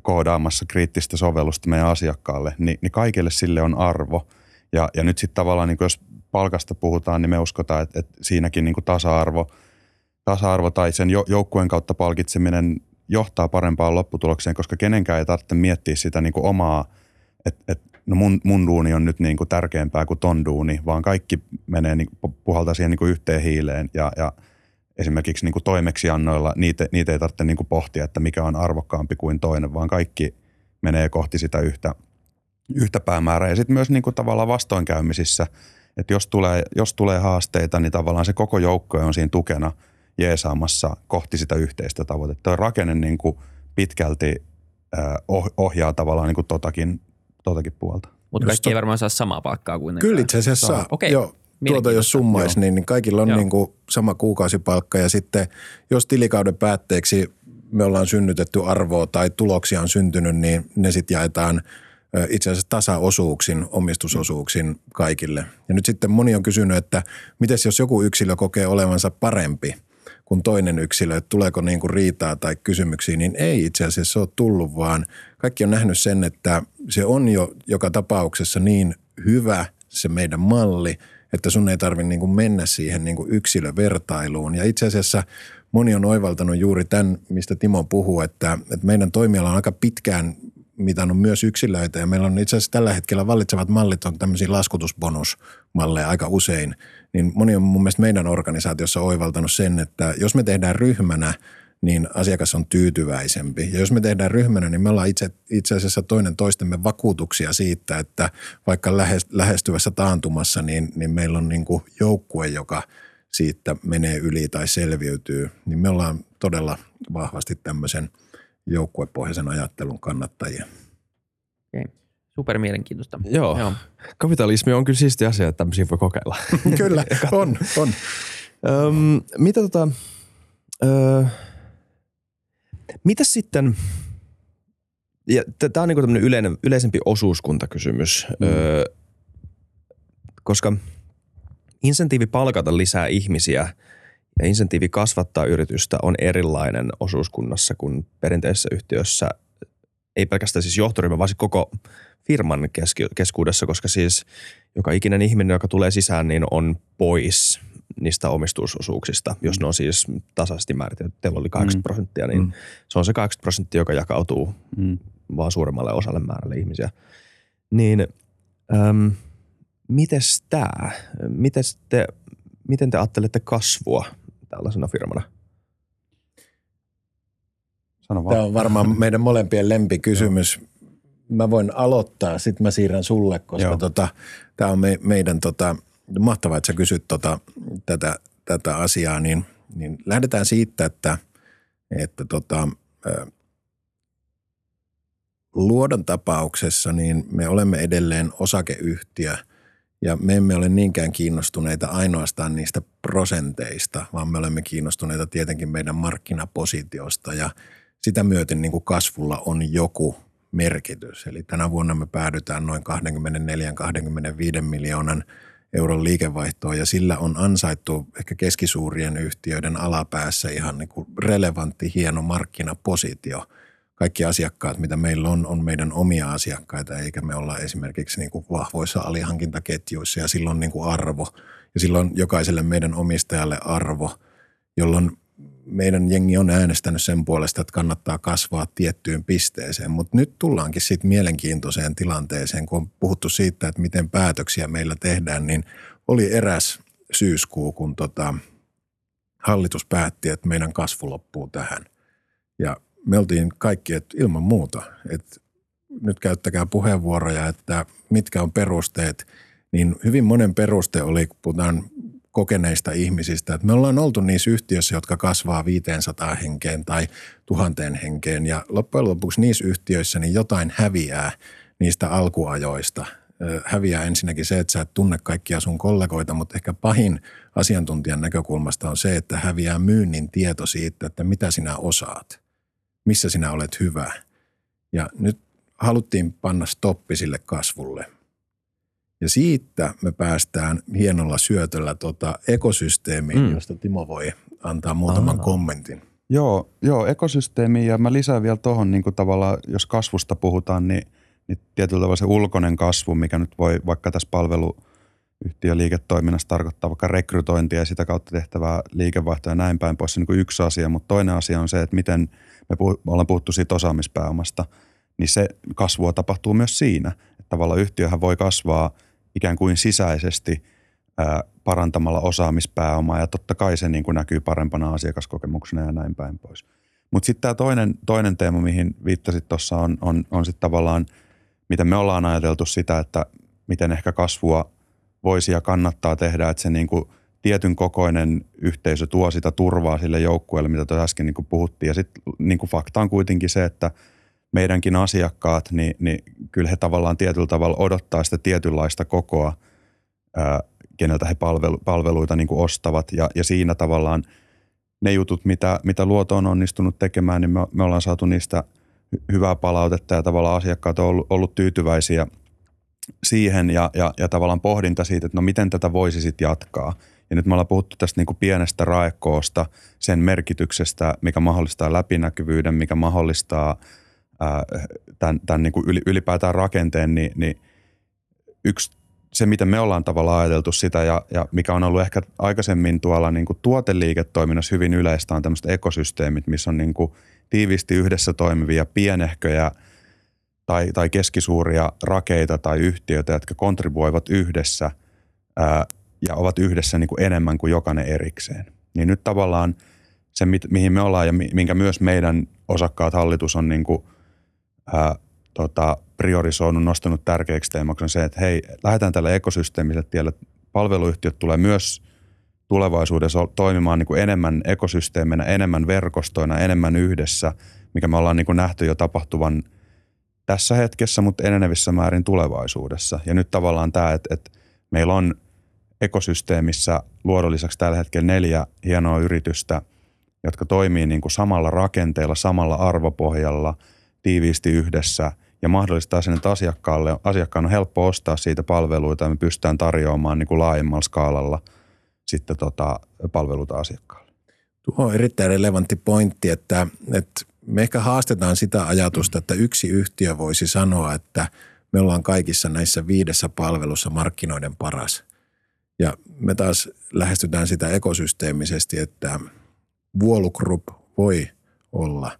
koodaamassa kriittistä sovellusta meidän asiakkaalle, niin kaikille sille on arvo. Ja nyt sitten tavallaan, niin jos palkasta puhutaan, niin me uskotaan, että siinäkin niin kuin tasa-arvo tai sen joukkueen kautta palkitseminen johtaa parempaan lopputulokseen, koska kenenkään ei tarvitse miettiä sitä niin kuin omaa, että no mun duuni on nyt niin kuin tärkeämpää kuin ton duuni, vaan kaikki menee niin kuin puhaltaa siihen niin kuin yhteen hiileen ja esimerkiksi niin kuin toimeksiannoilla niitä ei tarvitse niin kuin pohtia, että mikä on arvokkaampi kuin toinen, vaan kaikki menee kohti sitä yhtä päämäärää. Ja sitten myös niin kuin tavallaan vastoinkäymisissä, että jos tulee haasteita, niin tavallaan se koko joukko on siinä tukena jeesaamassa kohti sitä yhteistä tavoitetta. Tuo rakenne niin kuin pitkälti ohjaa tavallaan niin kuin totakin puolta. Mutta kaikki ei varmaan saa samaa palkkaa kuin ne. Kyllä itse asiassa saa. Okay. Joo. Tuota jos summaisi, niin kaikilla on niin kuin sama kuukausipalkka ja sitten jos tilikauden päätteeksi me ollaan synnytetty arvoa tai tuloksia on syntynyt, niin ne sitten jaetaan itse asiassa tasaosuuksin, omistusosuuksin kaikille. Ja nyt sitten moni on kysynyt, että mites jos joku yksilö kokee olevansa parempi kuin toinen yksilö, että tuleeko niin kuin riitaa tai kysymyksiä, niin ei itse asiassa ole tullut, vaan kaikki on nähnyt sen, että se on jo joka tapauksessa niin hyvä se meidän malli, että sun ei tarvitse niin kuin mennä siihen niin kuin yksilövertailuun. Ja itse asiassa moni on oivaltanut juuri tämän, mistä Timo puhuu, että meidän toimiala on aika pitkään mitannut myös yksilöitä. Ja meillä on itse asiassa tällä hetkellä vallitsevat mallit on tämmöisiä laskutusbonusmalleja aika usein. Niin moni on mun mielestä meidän organisaatiossa oivaltanut sen, että jos me tehdään ryhmänä, niin asiakas on tyytyväisempi. Ja jos me tehdään ryhmänä, niin me ollaan itse asiassa toinen toistemme vakuutuksia siitä, että vaikka lähestyvässä taantumassa, niin meillä on niin kuin joukkue, joka siitä menee yli tai selviytyy. Niin me ollaan todella vahvasti tämmöisen joukkuepohjaisen ajattelun kannattajia. Okay. Super mielenkiintoista. Joo. Kapitalismi on kyllä siisti asia, että tämmöisiä voi kokeilla. Kyllä, on. Mitäs sitten, ja tämä on niinku tämmöinen yleisempi osuuskuntakysymys, koska insentiivi palkata lisää ihmisiä ja insentiivi kasvattaa yritystä on erilainen osuuskunnassa kuin perinteisessä yhtiössä, ei pelkästään siis johtoryhmä, vaan koko firman keskuudessa, koska siis joka ikinen ihminen, joka tulee sisään, niin on pois niistä omistusosuuksista, jos ne on siis tasaisesti määritelty. Teillä oli 80%, niin se on se 80%, joka jakautuu vaan suuremmalle osalle määrälle ihmisiä. Niin mites tää? Miten te ajattelette kasvua tällaisena firmana? Sano vaan. Tämä on varmaan meidän molempien lempikysymys. Mä voin aloittaa, sit mä siirrän sulle, koska tää on meidän mahtavaa, että sä kysyt tätä asiaa, niin lähdetään siitä, että Luodon tapauksessa niin me olemme edelleen osakeyhtiö ja me emme ole niinkään kiinnostuneita ainoastaan niistä prosenteista, vaan me olemme kiinnostuneita tietenkin meidän markkinapositiosta ja sitä myöten niin kuin kasvulla on joku merkitys. Eli tänä vuonna me päädytään noin 24-25 miljoonan euron liikevaihtoon, ja sillä on ansaittu ehkä keskisuurien yhtiöiden alapäässä ihan niin kuin relevantti, hieno markkinapositio. Kaikki asiakkaat, mitä meillä on meidän omia asiakkaita, eikä me olla esimerkiksi niin kuin vahvoissa alihankintaketjuissa, ja silloin niin kuin arvo, ja silloin jokaiselle meidän omistajalle arvo, jolloin meidän jengi on äänestänyt sen puolesta, että kannattaa kasvaa tiettyyn pisteeseen, mutta nyt tullaankin sitten mielenkiintoiseen tilanteeseen, kun on puhuttu siitä, että miten päätöksiä meillä tehdään, niin oli eräs syyskuu, kun hallitus päätti, että meidän kasvu loppuu tähän. Ja me oltiin kaikki, että ilman muuta, että nyt käyttäkää puheenvuoroja, että mitkä on perusteet, niin hyvin monen peruste oli, kun puhutaan kokeneista ihmisistä, että me ollaan oltu niissä yhtiöissä, jotka kasvaa 500 henkeen tai 1000 henkeen, ja loppujen lopuksi niissä yhtiöissä niin jotain häviää niistä alkuajoista. Häviää ensinnäkin se, että sä et tunne kaikkia sun kollegoita, mutta ehkä pahin asiantuntijan näkökulmasta on se, että häviää myynnin tieto siitä, että mitä sinä osaat, missä sinä olet hyvä. Ja nyt haluttiin panna stoppi sille kasvulle. Ja siitä me päästään hienolla syötöllä ekosysteemiin, josta Timo voi antaa muutaman kommentin. Joo, ekosysteemiin, ja mä lisään vielä tuohon niin kuin tavallaan, jos kasvusta puhutaan, niin tietyllä tavalla se ulkoinen kasvu, mikä nyt voi vaikka tässä palveluyhtiöliiketoiminnassa tarkoittaa vaikka rekrytointia ja sitä kautta tehtävää liikevaihtoa ja näin päin pois, se on niin yksi asia, mutta toinen asia on se, että miten me ollaan puhuttu siitä osaamispääomasta, niin se kasvua tapahtuu myös siinä, että tavallaan yhtiöhän voi kasvaa ikään kuin sisäisesti parantamalla osaamispääomaa, ja totta kai se niin kuin näkyy parempana asiakaskokemuksena ja näin päin pois. Mutta sitten tämä toinen teema, mihin viittasit tuossa, on sitten tavallaan, miten me ollaan ajateltu sitä, että miten ehkä kasvua voisi ja kannattaa tehdä, että se niin kuin tietyn kokoinen yhteisö tuo sitä turvaa sille joukkueelle, mitä tuossa äsken niin kuin puhuttiin. Ja sitten niin kuin fakta on kuitenkin se, että meidänkin asiakkaat, niin kyllä he tavallaan tietyllä tavalla odottaa sitä tietynlaista kokoa, keneltä he palveluita niin kuin ostavat. Ja siinä tavallaan ne jutut, mitä Luoto on onnistunut tekemään, niin me ollaan saatu niistä hyvää palautetta, ja tavallaan asiakkaat on ollut tyytyväisiä siihen, ja tavallaan pohdinta siitä, että no miten tätä voisi sitten jatkaa. Ja nyt me ollaan puhuttu tästä niin kuin pienestä raekoosta, sen merkityksestä, mikä mahdollistaa läpinäkyvyyden, mikä mahdollistaa tämän niin kuin ylipäätään rakenteen, niin yksi se, miten me ollaan tavallaan ajateltu sitä, ja mikä on ollut ehkä aikaisemmin tuolla niin kuin tuoteliiketoiminnassa hyvin yleistä, on tämmöiset ekosysteemit, missä on niin kuin tiiviisti yhdessä toimivia pienehköjä tai keskisuuria rakeita tai yhtiöitä, jotka kontribuoivat yhdessä ja ovat yhdessä niin kuin enemmän kuin jokainen erikseen. Niin nyt tavallaan se, mihin me ollaan ja minkä myös meidän osakkaat hallitus on niin kuin priorisoinut, nostanut tärkeäksi teemaksi on se, että hei, lähdetään tälle ekosysteemiselle tielle. Palveluyhtiöt tulee myös tulevaisuudessa toimimaan niin kuin enemmän ekosysteeminä, enemmän verkostoina, enemmän yhdessä, mikä me ollaan niin kuin nähty jo tapahtuvan tässä hetkessä, mutta enenevissä määrin tulevaisuudessa. Ja nyt tavallaan tämä, että meillä on ekosysteemissä Luodon lisäksi tällä hetkellä 4 hienoa yritystä, jotka toimii niin kuin samalla rakenteella, samalla arvopohjalla, tiiviisti yhdessä, ja mahdollistaa sen, että asiakkaan on helppo ostaa siitä palveluita, ja me pystytään tarjoamaan niin kuin laajemmalla skaalalla sitten palveluita asiakkaalle. Tuo on erittäin relevantti pointti, että me ehkä haastetaan sitä ajatusta, että yksi yhtiö voisi sanoa, että me ollaan kaikissa näissä 5 palvelussa markkinoiden paras. Ja me taas lähestytään sitä ekosysteemisesti, että Vuolu Group voi olla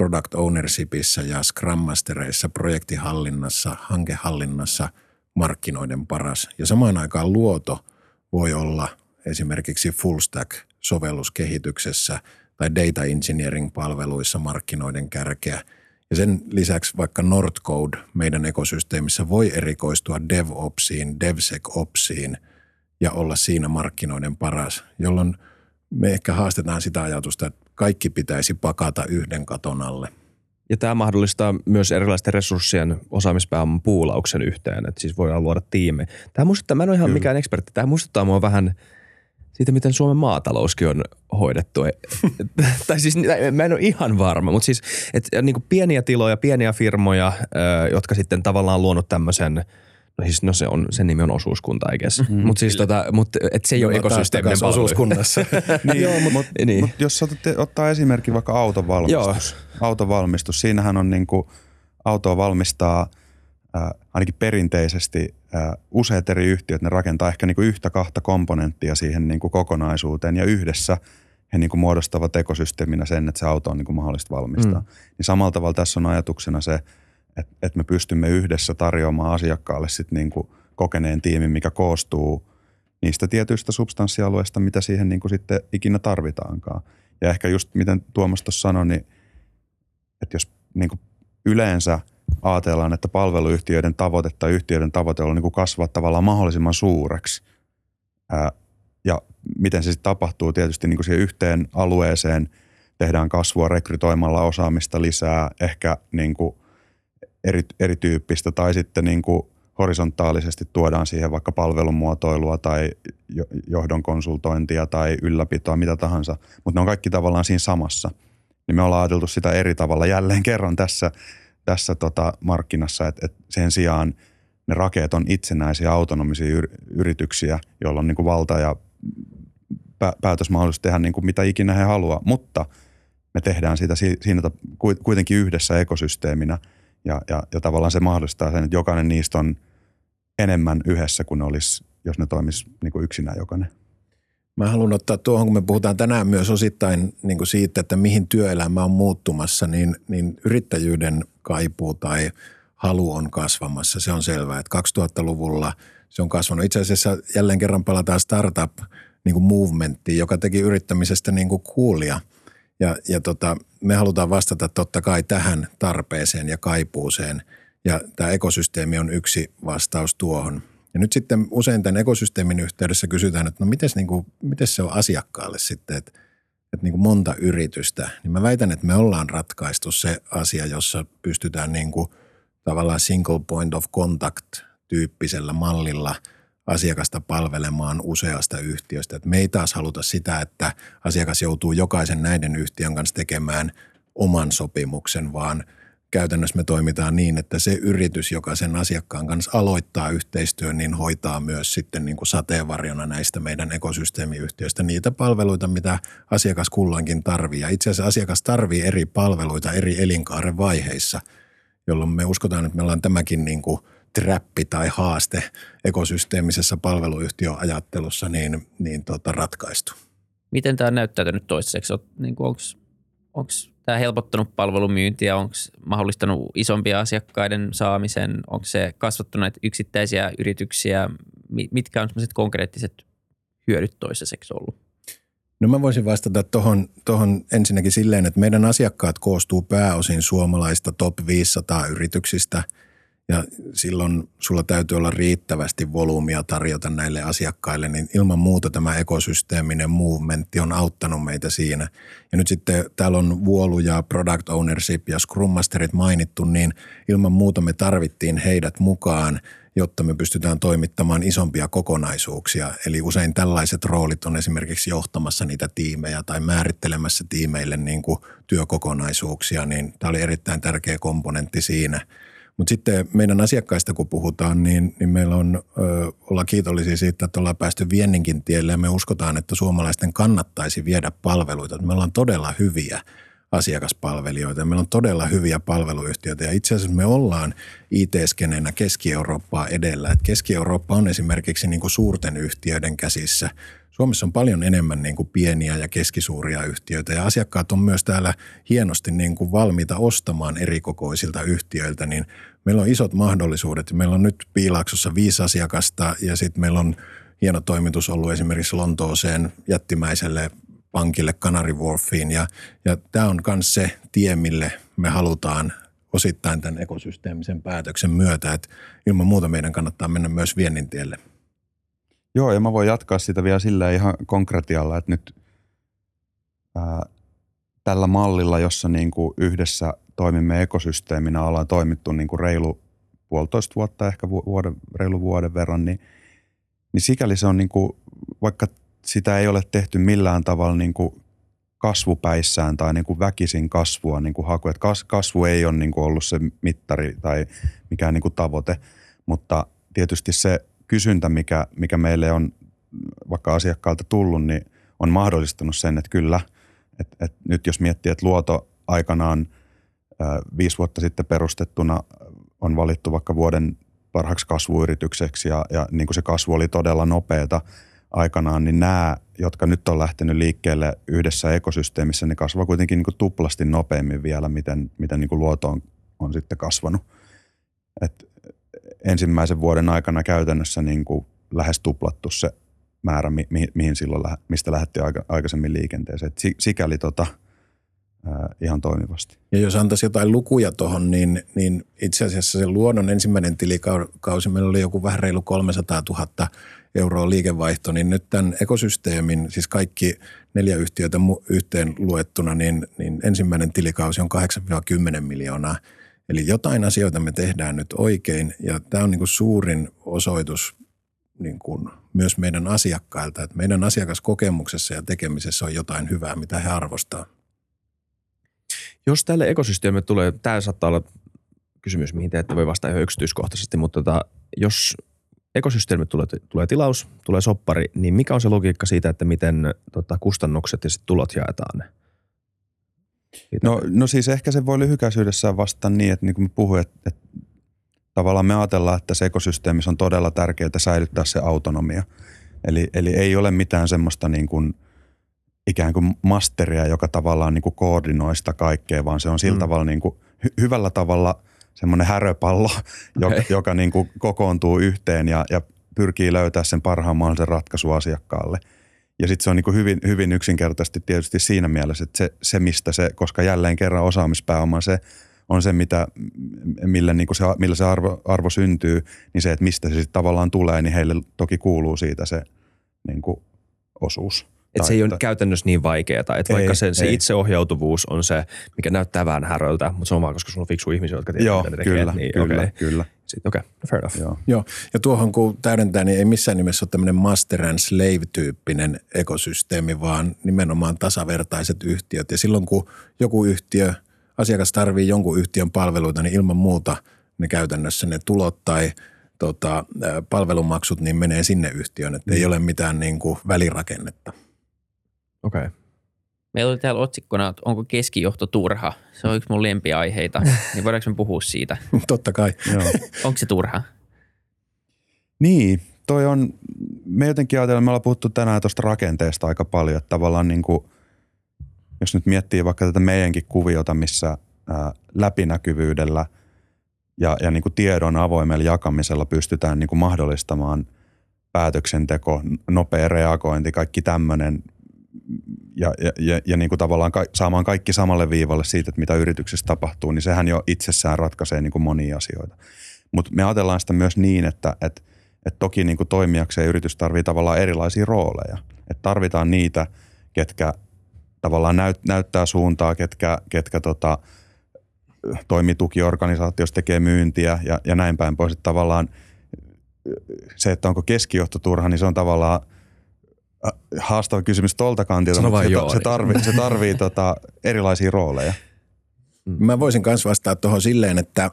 product ownershipissa ja Scrum Mastereissa, projektihallinnassa, hankehallinnassa markkinoiden paras. Ja samaan aikaan Luoto voi olla esimerkiksi full stack sovelluskehityksessä tai data engineering palveluissa markkinoiden kärkeä. Ja sen lisäksi vaikka Nordcode meidän ekosysteemissä voi erikoistua DevOpsiin, DevSecOpsiin ja olla siinä markkinoiden paras, jolloin me ehkä haastetaan sitä ajatusta, että kaikki pitäisi pakata yhden katon alle. Ja tämä mahdollistaa myös erilaisten resurssien osaamispääoman puulauksen yhteen, että siis voidaan luoda tiime. Tämä muistuttaa, mä en ole ihan mikään ekspertti, tämä muistuttaa mua vähän siitä, miten Suomen maatalouskin on hoidettu. Tai siis mä en ole ihan varma, mutta siis et, niin kuin pieniä tiloja, pieniä firmoja, jotka sitten tavallaan luonut tämmöisen, no se on, sen nimi on osuuskunta, I guess. Mm-hmm. Mutta siis et se ei ole ekosysteeminen palvelu. Osuuskunnassa. Niin, joo, mut jos ottaa esimerkki vaikka autovalmistus. Joo. Autovalmistus, siinähän on niinku, autoa valmistaa ainakin perinteisesti useat eri yhtiöt, ne rakentaa ehkä niinku yhtä kahta komponenttia siihen niinku kokonaisuuteen ja yhdessä he niinku muodostavat ekosysteeminä sen, että se auto on niinku mahdollista valmistaa. Mm. Niin samalla tavalla tässä on ajatuksena se, että et me pystymme yhdessä tarjoamaan asiakkaalle sit niinku kokeneen tiimin, mikä koostuu niistä tietyistä substanssialueista, mitä siihen niinku sitten ikinä tarvitaankaan. Ja ehkä just miten Tuomas tuossa sanoi, niin että jos niinku yleensä ajatellaan, että palveluyhtiöiden tavoite tai yhtiöiden tavoite on niinku kasvaa tavallaan mahdollisimman suureksi. Ja miten se sitten tapahtuu tietysti niinku siihen yhteen alueeseen, tehdään kasvua rekrytoimalla osaamista lisää, ehkä niinku erityyppistä tai sitten niin kuin horisontaalisesti tuodaan siihen vaikka palvelumuotoilua tai johdon konsultointia tai ylläpitoa, mitä tahansa. Mutta ne on kaikki tavallaan siinä samassa. Niin me ollaan ajateltu sitä eri tavalla jälleen kerran tässä markkinassa, että sen sijaan ne rakeet on itsenäisiä autonomisia yrityksiä, joilla on niin kuin valta ja päätösmahdollisuus tehdä niin kuin mitä ikinä he haluaa. Mutta me tehdään sitä siinä kuitenkin yhdessä ekosysteeminä. Ja tavallaan se mahdollistaa sen, että jokainen niistä on enemmän yhdessä kuin olisi, jos ne toimisi niin kuin yksinään jokainen. Mä haluan ottaa tuohon, kun me puhutaan tänään myös osittain niin kuin siitä, että mihin työelämä on muuttumassa, niin yrittäjyyden kaipuu tai halu on kasvamassa. Se on selvää, että 2000-luvulla se on kasvanut. Itse asiassa jälleen kerran palataan startup-movementtiin, joka teki yrittämisestä niin kuin coolia. Ja me halutaan vastata totta kai tähän tarpeeseen ja kaipuuseen, ja tämä ekosysteemi on yksi vastaus tuohon. Ja nyt sitten usein tämän ekosysteemin yhteydessä kysytään, että no mites se on asiakkaalle sitten, että niin kuin monta yritystä. Niin mä väitän, että me ollaan ratkaistu se asia, jossa pystytään niin kuin tavallaan single point of contact -tyyppisellä mallilla asiakasta palvelemaan useasta yhtiöstä. Et me ei taas haluta sitä, että asiakas joutuu jokaisen näiden yhtiön kanssa tekemään oman sopimuksen, vaan käytännössä me toimitaan niin, että se yritys, joka sen asiakkaan kanssa aloittaa yhteistyön, niin hoitaa myös sitten niin kuin sateenvarjona näistä meidän ekosysteemiyhtiöistä niitä palveluita, mitä asiakas kullankin tarvii. Ja itse asiassa asiakas tarvii eri palveluita eri elinkaaren vaiheissa, jolloin me uskotaan, että me ollaan tämäkin niin kuin trappi tai haaste ekosysteemisessä palveluyhtiöajattelussa niin ratkaistu. Miten tämä on näyttäytynyt toiseksi? Onko tämä helpottanut palvelumyyntiä? Onko mahdollistanut isompia asiakkaiden saamisen? Onko se kasvattanut näitä yksittäisiä yrityksiä? Mitkä on sellaiset konkreettiset hyödyt toiseksi ollut? No mä voisin vastata tuohon ensinnäkin silleen, että meidän asiakkaat koostuu pääosin suomalaista top 500 yrityksistä. Ja silloin sulla täytyy olla riittävästi volyymia tarjota näille asiakkaille, niin ilman muuta tämä ekosysteeminen movementti on auttanut meitä siinä. Ja nyt sitten täällä on Vuolu ja Product Ownership ja Scrum Masterit mainittu, niin ilman muuta me tarvittiin heidät mukaan, jotta me pystytään toimittamaan isompia kokonaisuuksia. Eli usein tällaiset roolit on esimerkiksi johtamassa niitä tiimejä tai määrittelemässä tiimeille niin kuin työkokonaisuuksia, niin tämä oli erittäin tärkeä komponentti siinä. Mutta sitten meidän asiakkaista, kun puhutaan, niin meillä ollaan kiitollisia siitä, että ollaan päästy vienninkin tielle, ja me uskotaan, että suomalaisten kannattaisi viedä palveluita. Me ollaan todella hyviä asiakaspalvelijoita, meillä on todella hyviä palveluyhtiöitä, ja itse asiassa me ollaan IT-skeneenä Keski-Eurooppaa edellä. Et Keski-Eurooppa on esimerkiksi niinku suurten yhtiöiden käsissä. Suomessa on paljon enemmän niinku pieniä ja keskisuuria yhtiöitä, ja asiakkaat on myös täällä hienosti niinku valmiita ostamaan erikokoisilta yhtiöiltä, niin meillä on isot mahdollisuudet. Meillä on nyt Piilaaksossa 5 asiakasta, ja sitten meillä on hieno toimitus ollut esimerkiksi Lontooseen jättimäiselle pankille Canary Wharfiin, ja tämä on myös se tie, mille me halutaan osittain tämän ekosysteemisen päätöksen myötä, että ilman muuta meidän kannattaa mennä myös viennin tielle. Joo, ja mä voin jatkaa sitä vielä sillä ihan konkretialla, että nyt tällä mallilla, jossa niinku yhdessä toimimme ekosysteeminä, ollaan toimittu niinku reilu puolitoista vuotta, ehkä reilu vuoden verran, niin sikäli se on niinku, vaikka sitä ei ole tehty millään tavalla niin kuin kasvupäissään tai niin kuin väkisin kasvua niin kuin haku. Että kasvu ei ole niin kuin ollut se mittari tai mikään niin kuin tavoite, mutta tietysti se kysyntä, mikä meille on vaikka asiakkaalta tullut, niin on mahdollistanut sen, että kyllä, että nyt jos miettii, että Luoto aikanaan 5 vuotta sitten perustettuna on valittu vaikka vuoden parhaaksi kasvuyritykseksi ja niin kuin se kasvu oli todella nopeata aikanaan, niin nämä, jotka nyt on lähtenyt liikkeelle yhdessä ekosysteemissä, ne kasvaa kuitenkin niin kuin tuplasti nopeammin vielä, miten niin kuin Luoto on sitten kasvanut. Et ensimmäisen vuoden aikana käytännössä niin kuin lähes tuplattu se määrä, mihin silloin, mistä lähdettiin aikaisemmin liikenteeseen. Et sikäli ihan toimivasti. Ja jos antaisi jotain lukuja tuohon, niin itse asiassa se Luodon ensimmäinen tilikausi, meillä oli joku vähän reilu 300 000 € liikevaihto, niin nyt tämän ekosysteemin, siis kaikki 4 yhtiötä yhteen luettuna, niin ensimmäinen tilikausi on 8-10 miljoonaa. Eli jotain asioita me tehdään nyt oikein, ja tämä on niin kuin suurin osoitus niin kuin myös meidän asiakkailta, että meidän asiakaskokemuksessa ja tekemisessä on jotain hyvää, mitä he arvostaa. Jos tälle ekosysteemille tulee, tämä saattaa olla kysymys, mihin te ette voi vastata ihan yksityiskohtaisesti, mutta jos ekosysteemille tulee tilaus, tulee soppari, niin mikä on se logiikka siitä, että miten kustannukset ja sit tulot jaetaan? No siis ehkä se voi lyhykäisyydessään vastata niin, että niin kuin mä puhuin, että tavallaan me ajatellaan, että se ekosysteemissä on todella tärkeää säilyttää se autonomia. Eli ei ole mitään semmoista niin kuin ikään kuin masteria, joka tavallaan niin kuin koordinoi sitä kaikkea, vaan se on sillä tavalla niin kuin hyvällä tavalla semmoinen häröpallo, joka niin kuin kokoontuu yhteen ja pyrkii löytää sen parhaan mahdollisen ratkaisun asiakkaalle. Ja sitten se on niin kuin hyvin, hyvin yksinkertaisesti tietysti siinä mielessä, että se, koska jälleen kerran osaamispääoma se on se, millä se arvo syntyy, niin se, että mistä se sitten tavallaan tulee, niin heille toki kuuluu siitä se niin kuin osuus. Että se ei ole käytännössä niin vaikeaa, että vaikka se itseohjautuvuus on se, mikä näyttää vähän häröltä, mutta se on vaan, koska sulla on fiksu ihmisiä, jotka tietää, mitä ne tekee. Kyllä. Okei, fair enough. Joo. Ja tuohon kun täydentää, niin ei missään nimessä ole tämmöinen master and slave-tyyppinen ekosysteemi, vaan nimenomaan tasavertaiset yhtiöt. Ja silloin kun joku yhtiö, asiakas tarvii jonkun yhtiön palveluita, niin ilman muuta ne käytännössä ne tulot tai palvelumaksut niin menee sinne yhtiöön, että ei ole mitään niin kuin välirakennetta. Okei. Okay. Meillä oli täällä otsikkona, että onko keskijohto turha? Se on yksi mun lempiaiheita, niin voidaanko me puhua siitä? Totta kai. Onko se turha? Niin, me jotenkin ajatellaan, me ollaan puhuttu tänään tuosta rakenteesta aika paljon, että tavallaan niin kuin, jos nyt miettii vaikka tätä meidänkin kuviota, missä läpinäkyvyydellä ja niin kuin tiedon avoimella jakamisella pystytään niin kuin mahdollistamaan päätöksenteko, nopea reagointi, kaikki tämmöinen, ja niin kuin tavallaan saamaan kaikki samalle viivalle siitä, että mitä yrityksessä tapahtuu, niin sehän jo itsessään ratkaisee niin kuin monia asioita. Mutta me ajatellaan sitä myös niin, että toki niin kuin toimijakseen yritys tarvitsee tavallaan erilaisia rooleja. Että tarvitaan niitä, ketkä tavallaan näyttää suuntaa, ketkä toimii tukiorganisaatiossa, tekee myyntiä ja näin päin pois. Että tavallaan se, että onko keskijohto turha, niin se on tavallaan haastava kysymys tuolta kantilta, mutta se tarvii erilaisia rooleja. Mä voisin myös vastaa tuohon silleen, että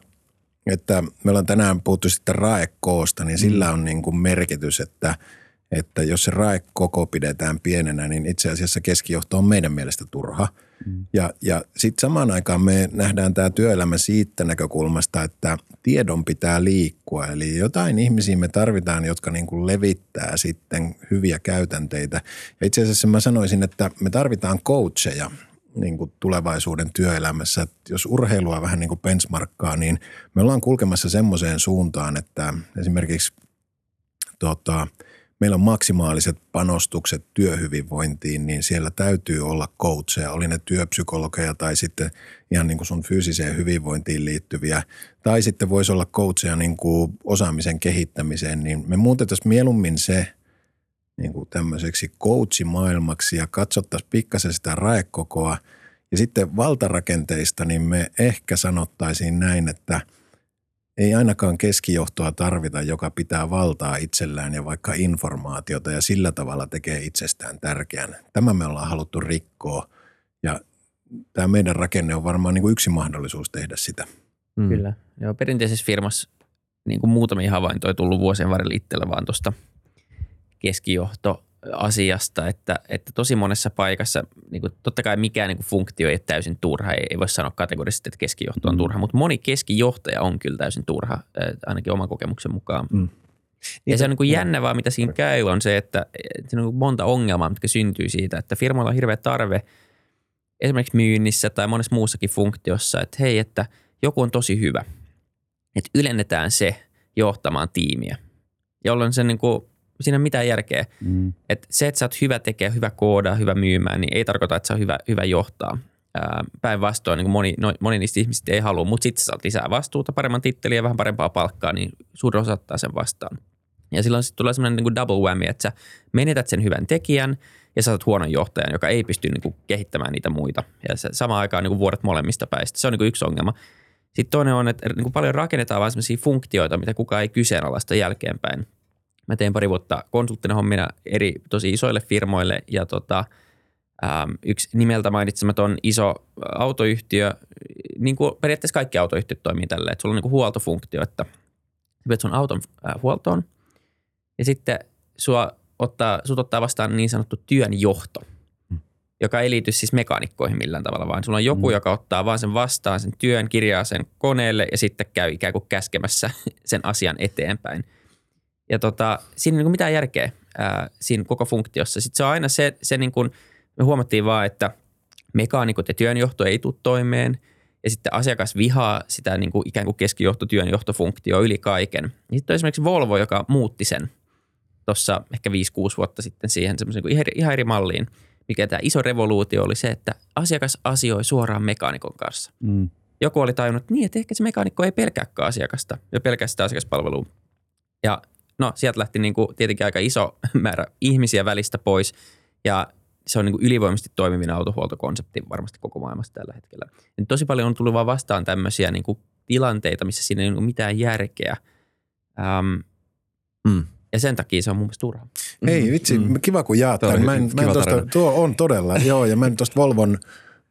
me ollaan tänään puhuttu sitten raekoosta, niin sillä on niin kuin merkitys, että jos se raekoko pidetään pienenä, niin itse asiassa keskijohto on meidän mielestä turha. Ja sitten samaan aikaan me nähdään tämä työelämä siitä näkökulmasta, että tiedon pitää liikkua. Eli jotain ihmisiä me tarvitaan, jotka niin kuin levittää sitten hyviä käytänteitä. Ja itse asiassa mä sanoisin, että me tarvitaan coacheja niin kuin tulevaisuuden työelämässä. Et jos urheilua vähän niin kuin benchmarkkaa, niin me ollaan kulkemassa semmoiseen suuntaan, että esimerkiksi meillä on maksimaaliset panostukset työhyvinvointiin, niin siellä täytyy olla coacheja, oli ne työpsykologeja tai sitten ihan niin kuin sun fyysiseen hyvinvointiin liittyviä. Tai sitten voisi olla coacheja niin kuin osaamisen kehittämiseen, niin me muutettaisiin mieluummin se niin kuin tämmöiseksi coachimaailmaksi ja katsottaisiin pikkasen sitä raekokoa. Ja sitten valtarakenteista, niin me ehkä sanottaisiin näin, että ei ainakaan keskijohtoa tarvita, joka pitää valtaa itsellään ja vaikka informaatiota ja sillä tavalla tekee itsestään tärkeän. Tämä me ollaan haluttu rikkoa ja tämä meidän rakenne on varmaan niin kuin yksi mahdollisuus tehdä sitä. Mm. Kyllä. Joo, perinteisessä firmassa niin kuin muutamia havaintoja tullut vuosien varrella itsellä vaan tuosta keskijohtoasiasta, että tosi monessa paikassa, niin kuin totta kai mikään niin kuin funktio ei ole täysin turha, ei voi sanoa kategorisesti, että keskijohto on turha, mutta moni keskijohtaja on kyllä täysin turha, ainakin oman kokemuksen mukaan. Mm. Ja se on niin kuin jännä vaan, mitä siinä käy, on se, että se on monta ongelmaa, mitkä syntyy siitä, että firmoilla on hirveä tarve esimerkiksi myynnissä tai monessa muussakin funktiossa, että hei, että joku on tosi hyvä, että ylennetään se johtamaan tiimiä, jolloin se niin kuin siinä ei ole mitään järkeä. Mm. Et se, että sä oot hyvä tekemään, hyvä koodaa, hyvä myymään, niin ei tarkoita, että sä oot hyvä johtaa. Päinvastoin niin moni niistä ihmisistä ei halua, mutta sitten sä saat lisää vastuuta, paremman titteliä ja vähän parempaa palkkaa, niin suurin osa ottaa sen vastaan. Ja silloin sitten tulee sellainen niin kuin double whammy, että sä menetät sen hyvän tekijän ja sä oot huonon johtajan, joka ei pysty niin kuin kehittämään niitä muita. Ja samaan aikaan niin kuin vuodet molemmista päistä. Se on niin kuin yksi ongelma. Sitten toinen on, että niin kuin paljon rakennetaan vain sellaisia funktioita, mitä kukaan ei kyseenalaista jälkeenpäin. Mä tein pari vuotta konsulttina hommina eri tosi isoille firmoille ja yksi nimeltä mainitsematon iso autoyhtiö, niin kuin periaatteessa kaikki autoyhtiöt toimii tälleen, että sulla on niin kuin huoltofunktio, että sä pidät sun auton huoltoon ja sitten sut ottaa vastaan niin sanottu työnjohto, joka ei liity siis mekaanikkoihin millään tavalla, vaan sulla on joku, joka ottaa vaan sen vastaan, sen työn, kirjaa sen koneelle ja sitten käy ikään kuin käskemässä sen asian eteenpäin. Ja siinä ei niin kuin mitään järkeä siinä koko funktiossa. Sitten se on aina se niin kuin, me huomattiin vaan, että mekaanikot ja työnjohto ei tule toimeen. Ja sitten asiakas vihaa sitä niin kuin ikään kuin keskijohto-työnjohtofunktioa yli kaiken. Ja sitten on esimerkiksi Volvo, joka muutti sen tuossa ehkä 5-6 vuotta sitten siihen semmoisen niin kuin ihan eri malliin. Mikä tämä iso revoluutio oli se, että asiakas asioi suoraan mekaanikon kanssa. Mm. Joku oli tajunnut niin, että ehkä se mekaanikko ei pelkääkään asiakasta ja pelkää sitä asiakaspalvelua. Ja no, sieltä lähti niin kuin tietenkin aika iso määrä ihmisiä välistä pois ja se on niin kuin ylivoimaisesti toimivin autohuoltokonsepti varmasti koko maailmassa tällä hetkellä. Ja tosi paljon on tullut vaan vastaan tämmöisiä niin kuin tilanteita, missä siinä ei ole mitään järkeä. Ja sen takia se on mun mielestä turhaa. Hei vitsi, kiva kun jaat tämän. Tuo on todella, joo, ja mä en tuosta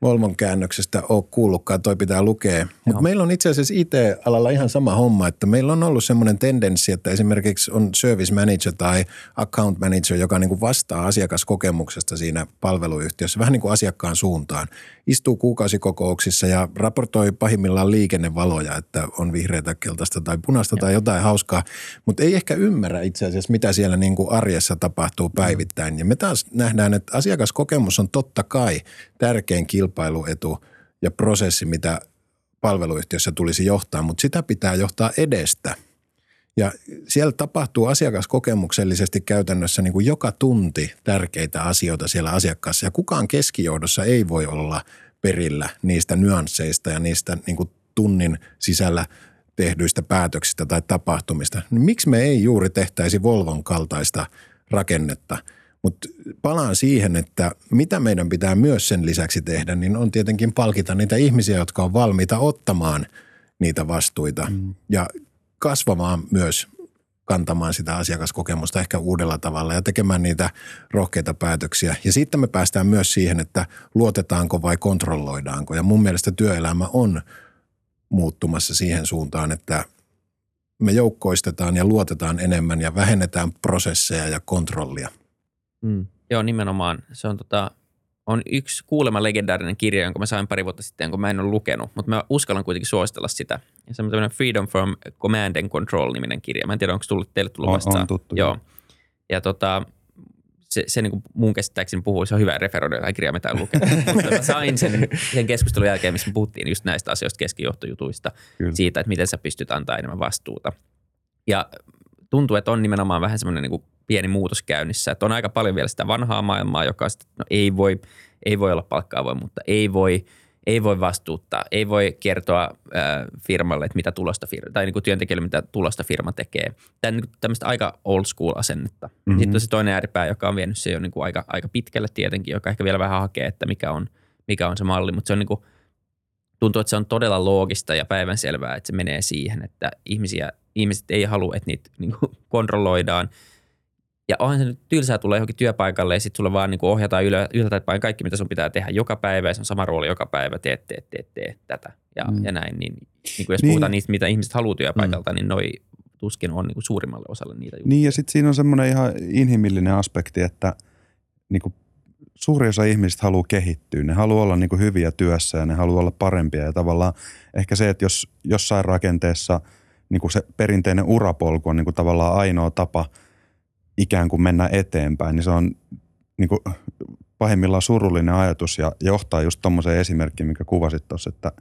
Volvon käännöksestä ole kuullutkaan, toi pitää lukea. Mutta meillä on itse asiassa IT-alalla ihan sama homma, että meillä on ollut semmoinen tendenssi, että esimerkiksi on service manager tai account manager, joka niinku vastaa asiakaskokemuksesta siinä palveluyhtiössä, vähän niin kuin asiakkaan suuntaan. Istuu kuukausikokouksissa ja raportoi pahimmillaan liikennevaloja, että on vihreätä, keltaista tai punaista tai jotain hauskaa, mutta ei ehkä ymmärrä itse asiassa, mitä siellä niinku arjessa tapahtuu päivittäin. Ja me taas nähdään, että asiakaskokemus on totta kai tärkein kilpailuetu ja prosessi, mitä palveluyhtiössä tulisi johtaa, mutta sitä pitää johtaa edestä. Ja siellä tapahtuu asiakaskokemuksellisesti käytännössä niin kuin joka tunti tärkeitä asioita siellä asiakkaassa. Ja kukaan keskijohdossa ei voi olla perillä niistä nyansseista ja niistä niin kuin tunnin sisällä tehdyistä päätöksistä tai tapahtumista. Niin miksi me ei juuri tehtäisi Volvon kaltaista rakennetta? Mutta palaan siihen, että mitä meidän pitää myös sen lisäksi tehdä, niin on tietenkin palkita niitä ihmisiä, jotka on valmiita ottamaan niitä vastuita ja kasvamaan myös kantamaan sitä asiakaskokemusta ehkä uudella tavalla ja tekemään niitä rohkeita päätöksiä. Ja sitten me päästään myös siihen, että luotetaanko vai kontrolloidaanko. Ja mun mielestä työelämä on muuttumassa siihen suuntaan, että me joukkoistetaan ja luotetaan enemmän ja vähennetään prosesseja ja kontrollia. Mm. Joo, nimenomaan. Se on, on yksi kuulemma legendaarinen kirja, jonka mä sain pari vuotta sitten, kun mä en ole lukenut, mutta mä uskallan kuitenkin suositella sitä. Ja se on tämmöinen Freedom from Command and Control-niminen kirja. Mä en tiedä, onko teille tullut vastaan. On tuttu. Joo. Ja se niin kuin mun käsittääkseni puhuu, se on hyvä referoida jotain kirjaa, mitä on lukenut. Mutta mä sain sen keskustelun jälkeen, missä me puhuttiin just näistä asioista, keskijohtojutuista, siitä, että miten sä pystyt antaa enemmän vastuuta. Ja tuntuu, että on nimenomaan vähän semmoinen niin kuin pieni muutos käynnissä. Että on aika paljon vielä sitä vanhaa maailmaa, joka sitten, no ei voi olla palkkaa voi, mutta ei voi vastuuttaa, ei voi kertoa firmalle, että mitä tulosta firma, tai niin kuin työntekijälle, mitä tulosta firma tekee. Tämä on niin tämmöistä aika old school asennetta. Mm-hmm. Sitten on se toinen ääripää, joka on vienyt se jo niin kuin aika pitkälle tietenkin, joka ehkä vielä vähän hakee, että mikä on se malli, mutta se on niin kuin tuntuu, että se on todella loogista ja päivänselvää, että se menee siihen, että ihmiset ei halua, että niitä niin kuin kontrolloidaan. Ja onhan se nyt tylsää tulla johonkin työpaikalle ja sitten sulla vaan niin kuin ohjataan ylhäältä päin kaikki, mitä sun pitää tehdä joka päivä ja se on sama rooli joka päivä, teet tätä ja näin. Niin kuin jos puhutaan niistä, mitä ihmiset haluaa työpaikalta, niin noi tuskin on niin kuin suurimmalle osalle niitä. Niin ja sitten siinä on semmoinen ihan inhimillinen aspekti, että niin kuin suuri osa ihmisistä haluaa kehittyä. Ne haluaa olla niin kuin hyviä työssä ja ne haluaa olla parempia ja tavallaan ehkä se, että jos jossain rakenteessa niin kuin se perinteinen urapolku on niin kuin tavallaan ainoa tapa ikään kuin mennä eteenpäin, niin se on niin kuin pahimmillaan surullinen ajatus ja johtaa just tommoseen esimerkkiin, minkä kuvasit tuossa, että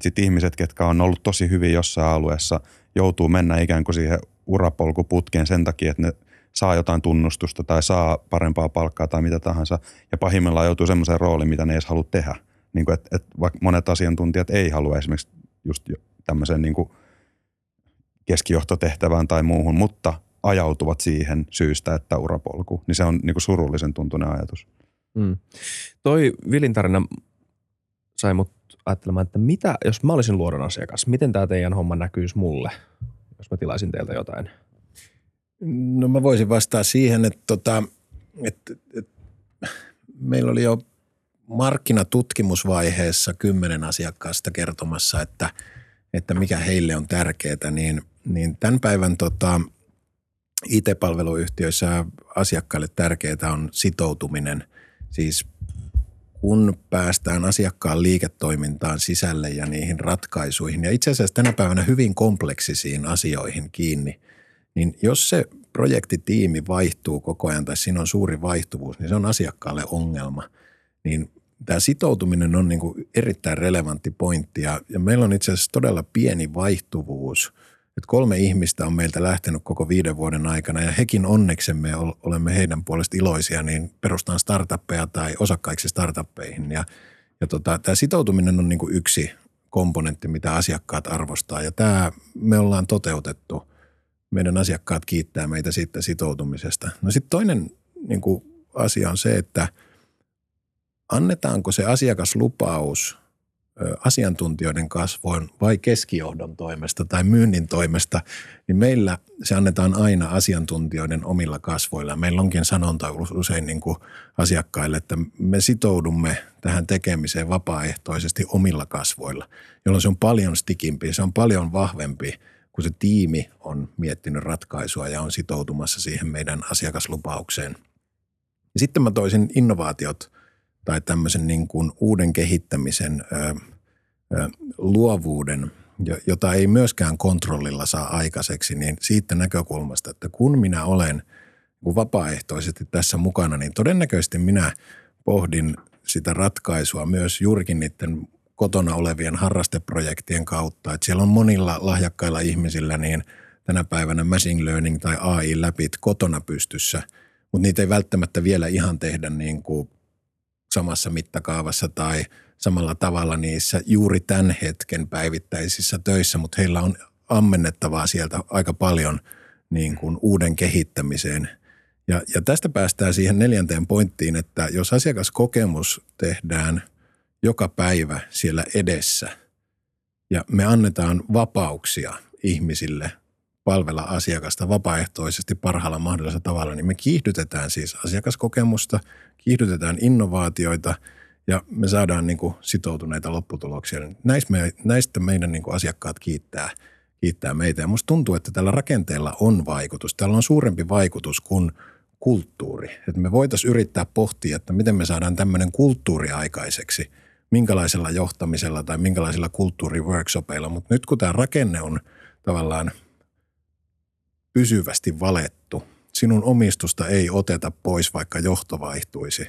sit ihmiset, ketkä on ollut tosi hyvin jossain alueessa, joutuu mennä ikään kuin siihen urapolkuputkeen sen takia, että ne saa jotain tunnustusta tai saa parempaa palkkaa tai mitä tahansa ja pahimmillaan joutuu semmoiseen rooliin, mitä ne ei edes halua tehdä. Niin kuin, että vaikka monet asiantuntijat ei halua esimerkiksi just tämmöisen niin kuin keskijohtotehtävään tai muuhun, mutta ajautuvat siihen syystä, että urapolku. Niin se on niin kuin surullisen tuntuinen ajatus. Mm. Toi Vilin tarina sai mut ajattelemaan, että mitä, jos mä olisin Luodon asiakas, miten tää teidän homma näkyisi mulle, jos mä tilaisin teiltä jotain? No mä voisin vastaa siihen, että meillä oli jo markkinatutkimusvaiheessa 10 asiakkaasta kertomassa, että mikä heille on tärkeää, niin tämän päivän IT-palveluyhtiöissä asiakkaille tärkeää on sitoutuminen. Siis kun päästään asiakkaan liiketoimintaan sisälle ja niihin ratkaisuihin ja itse asiassa tänä päivänä hyvin kompleksisiin asioihin kiinni, niin jos se projektitiimi vaihtuu koko ajan tai siinä on suuri vaihtuvuus, niin se on asiakkaalle ongelma. Niin tämä sitoutuminen on niin kuin erittäin relevantti pointti ja meillä on itse asiassa todella pieni vaihtuvuus. Että 3 ihmistä on meiltä lähtenyt koko 5 vuoden aikana ja hekin onneksemme olemme heidän puolesta iloisia, niin perustaan startuppeja tai osakkaiksi startuppeihin. Ja tämä sitoutuminen on niin kuin yksi komponentti, mitä asiakkaat arvostaa ja tämä me ollaan toteutettu. Meidän asiakkaat kiittää meitä siitä sitoutumisesta. No sitten toinen niin kuin asia on se, että annetaanko se asiakaslupaus asiantuntijoiden kasvoon vai keskijohdon toimesta tai myynnin toimesta, niin meillä se annetaan aina asiantuntijoiden omilla kasvoilla. Meillä onkin sanonta usein niin kuin asiakkaille, että me sitoudumme tähän tekemiseen vapaaehtoisesti omilla kasvoilla, jolloin se on paljon stikimpi, se on paljon vahvempi, kun se tiimi on miettinyt ratkaisua ja on sitoutumassa siihen meidän asiakaslupaukseen. Ja sitten mä toisin innovaatiot tai tämmöisen niin kuin uuden kehittämisen luovuuden, jota ei myöskään kontrollilla saa aikaiseksi, niin siitä näkökulmasta, että kun minä olen vapaaehtoisesti tässä mukana, niin todennäköisesti minä pohdin sitä ratkaisua myös juurikin niiden kotona olevien harrasteprojektien kautta, että siellä on monilla lahjakkailla ihmisillä niin tänä päivänä machine learning tai AI-läpit kotona pystyssä, mutta niitä ei välttämättä vielä ihan tehdä niin kuin samassa mittakaavassa tai samalla tavalla niissä juuri tämän hetken päivittäisissä töissä, mutta heillä on ammennettavaa sieltä aika paljon niin kuin uuden kehittämiseen. Ja tästä päästään siihen 4. pointtiin, että jos asiakaskokemus tehdään joka päivä siellä edessä ja me annetaan vapauksia ihmisille palvella asiakasta vapaaehtoisesti parhaalla mahdollisella tavalla, niin me kiihdytetään siis asiakaskokemusta, kiihdytetään innovaatioita ja me saadaan niin kuin sitoutuneita lopputuloksia. Näistä meidän niin kuin asiakkaat kiittää meitä ja musta tuntuu, että tällä rakenteella on vaikutus. Tällä on suurempi vaikutus kuin kulttuuri. Että me voitaisiin yrittää pohtia, että miten me saadaan tämmöinen kulttuuri aikaiseksi, minkälaisella johtamisella tai minkälaisilla kulttuuriworkshopeilla, mutta nyt kun tämä rakenne on tavallaan pysyvästi valettu, sinun omistusta ei oteta pois, vaikka johto vaihtuisi,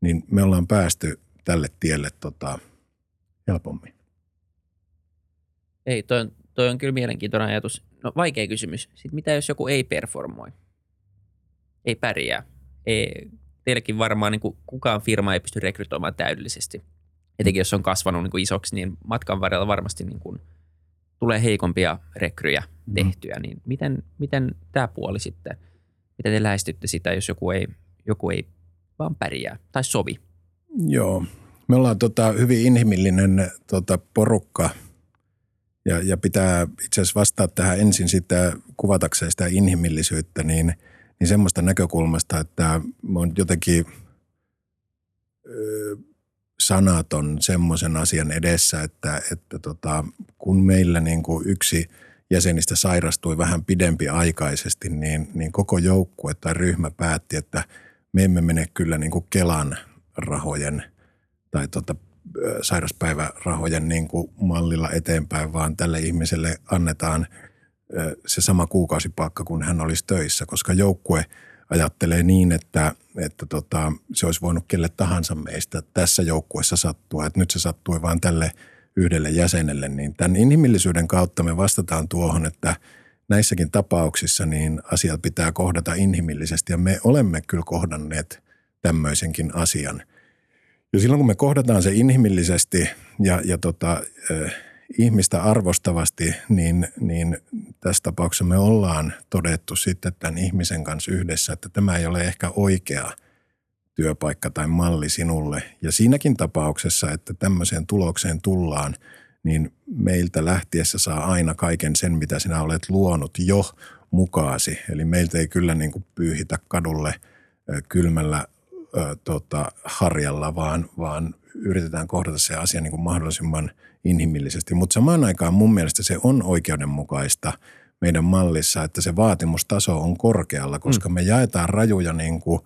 niin me ollaan päästy tälle tielle helpommin. Ei, toi on kyllä mielenkiintoinen ajatus. No vaikea kysymys. Sitten mitä jos joku ei performoi? Ei pärjää. Teilläkin varmaan niin kukaan firma ei pysty rekrytoimaan täydellisesti. Etenkin jos on kasvanut niin isoksi, niin matkan varrella varmasti niin tulee heikompia rekryjä tehtyä. Niin miten tämä puoli sitten, miten te lähestytte sitä, jos joku ei vaan pärjää tai sovi? Joo, Me ollaan hyvin inhimillinen porukka ja pitää itse asiassa vastaa tähän ensin sitä kuvatakseen sitä inhimillisyyttä, niin semmoista näkökulmasta, että mä oon jotenkin sanaton semmoisen asian edessä, että kun meillä niin kuin yksi jäsenistä sairastui vähän pidempiaikaisesti, niin koko joukkue tai ryhmä päätti, että me emme mene kyllä niin kuin Kelan rahojen tai sairauspäivärahojen niin kuin mallilla eteenpäin, vaan tälle ihmiselle annetaan se sama kuukausipakka, kun hän olisi töissä, koska joukkue ajattelee niin, että se olisi voinut kelle tahansa meistä tässä joukkueessa sattua, että nyt se sattui vain tälle yhdelle jäsenelle. Niin tämän inhimillisyyden kautta me vastataan tuohon, että näissäkin tapauksissa niin asiat pitää kohdata inhimillisesti, ja me olemme kyllä kohdanneet tämmöisenkin asian. Ja silloin kun me kohdataan se inhimillisesti ja ihmistä arvostavasti, niin tässä tapauksessa me ollaan todettu sitten tämän ihmisen kanssa yhdessä, että tämä ei ole ehkä oikea työpaikka tai malli sinulle. Ja siinäkin tapauksessa, että tämmöiseen tulokseen tullaan, niin meiltä lähtiessä saa aina kaiken sen, mitä sinä olet luonut jo mukaasi. Eli meiltä ei kyllä niin kuin pyyhitä kadulle kylmällä harjalla, vaan yritetään kohdata se asia niin kuin mahdollisimman inhimillisesti. Mutta samaan aikaan mun mielestä se on oikeudenmukaista meidän mallissa, että se vaatimustaso on korkealla, koska me jaetaan rajuja niin kuin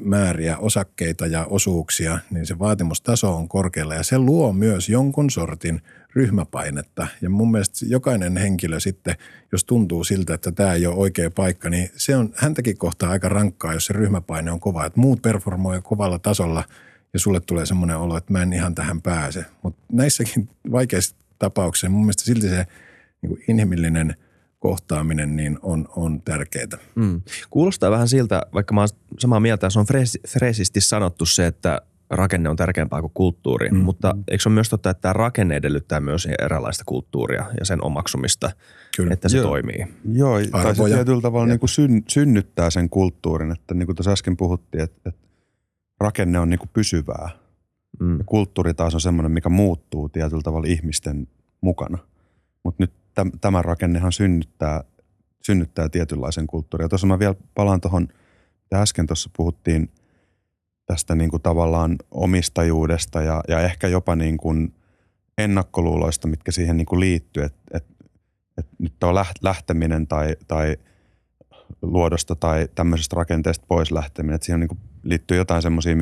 määriä osakkeita ja osuuksia, niin se vaatimustaso on korkealla ja se luo myös jonkun sortin ryhmäpainetta. Ja mun mielestä jokainen henkilö sitten, jos tuntuu siltä, että tämä ei ole oikea paikka, niin se on häntäkin kohtaa aika rankkaa, jos se ryhmäpaine on kova, että muut performoivat kovalla tasolla ja sulle tulee semmoinen olo, että mä en ihan tähän pääse. Mutta näissäkin vaikeissa tapauksissa mun mielestä silti se niin kuin inhimillinen kohtaaminen niin on tärkeää. Kuulostaa vähän siltä, vaikka mä oon samaa mieltä, se on freesisti sanottu se, että rakenne on tärkeämpää kuin kulttuuri, mutta eikö se ole myös totta, että tämä rakenne edellyttää myös erilaista kulttuuria ja sen omaksumista, kyllä, että se toimii? Joo, tai se tietyllä tavalla niin kuin synnyttää sen kulttuurin, että niin kuin tuossa äsken puhuttiin, että rakenne on niin kuin pysyvää. Ja kulttuuri taas on semmoinen, mikä muuttuu tietyllä tavalla ihmisten mukana, mutta nyt tämä rakennehan synnyttää tietynlaisen kulttuurin. Ja tuossa mä vielä palaan tuohon, äsken tuossa puhuttiin tästä niin kuin tavallaan omistajuudesta ja ehkä jopa niin kuin ennakkoluuloista, mitkä siihen niin kuin liittyy. Että nyt tuo lähteminen tai luodosta tai tämmöisestä rakenteesta pois lähteminen, että siihen niin kuin liittyy jotain semmoisia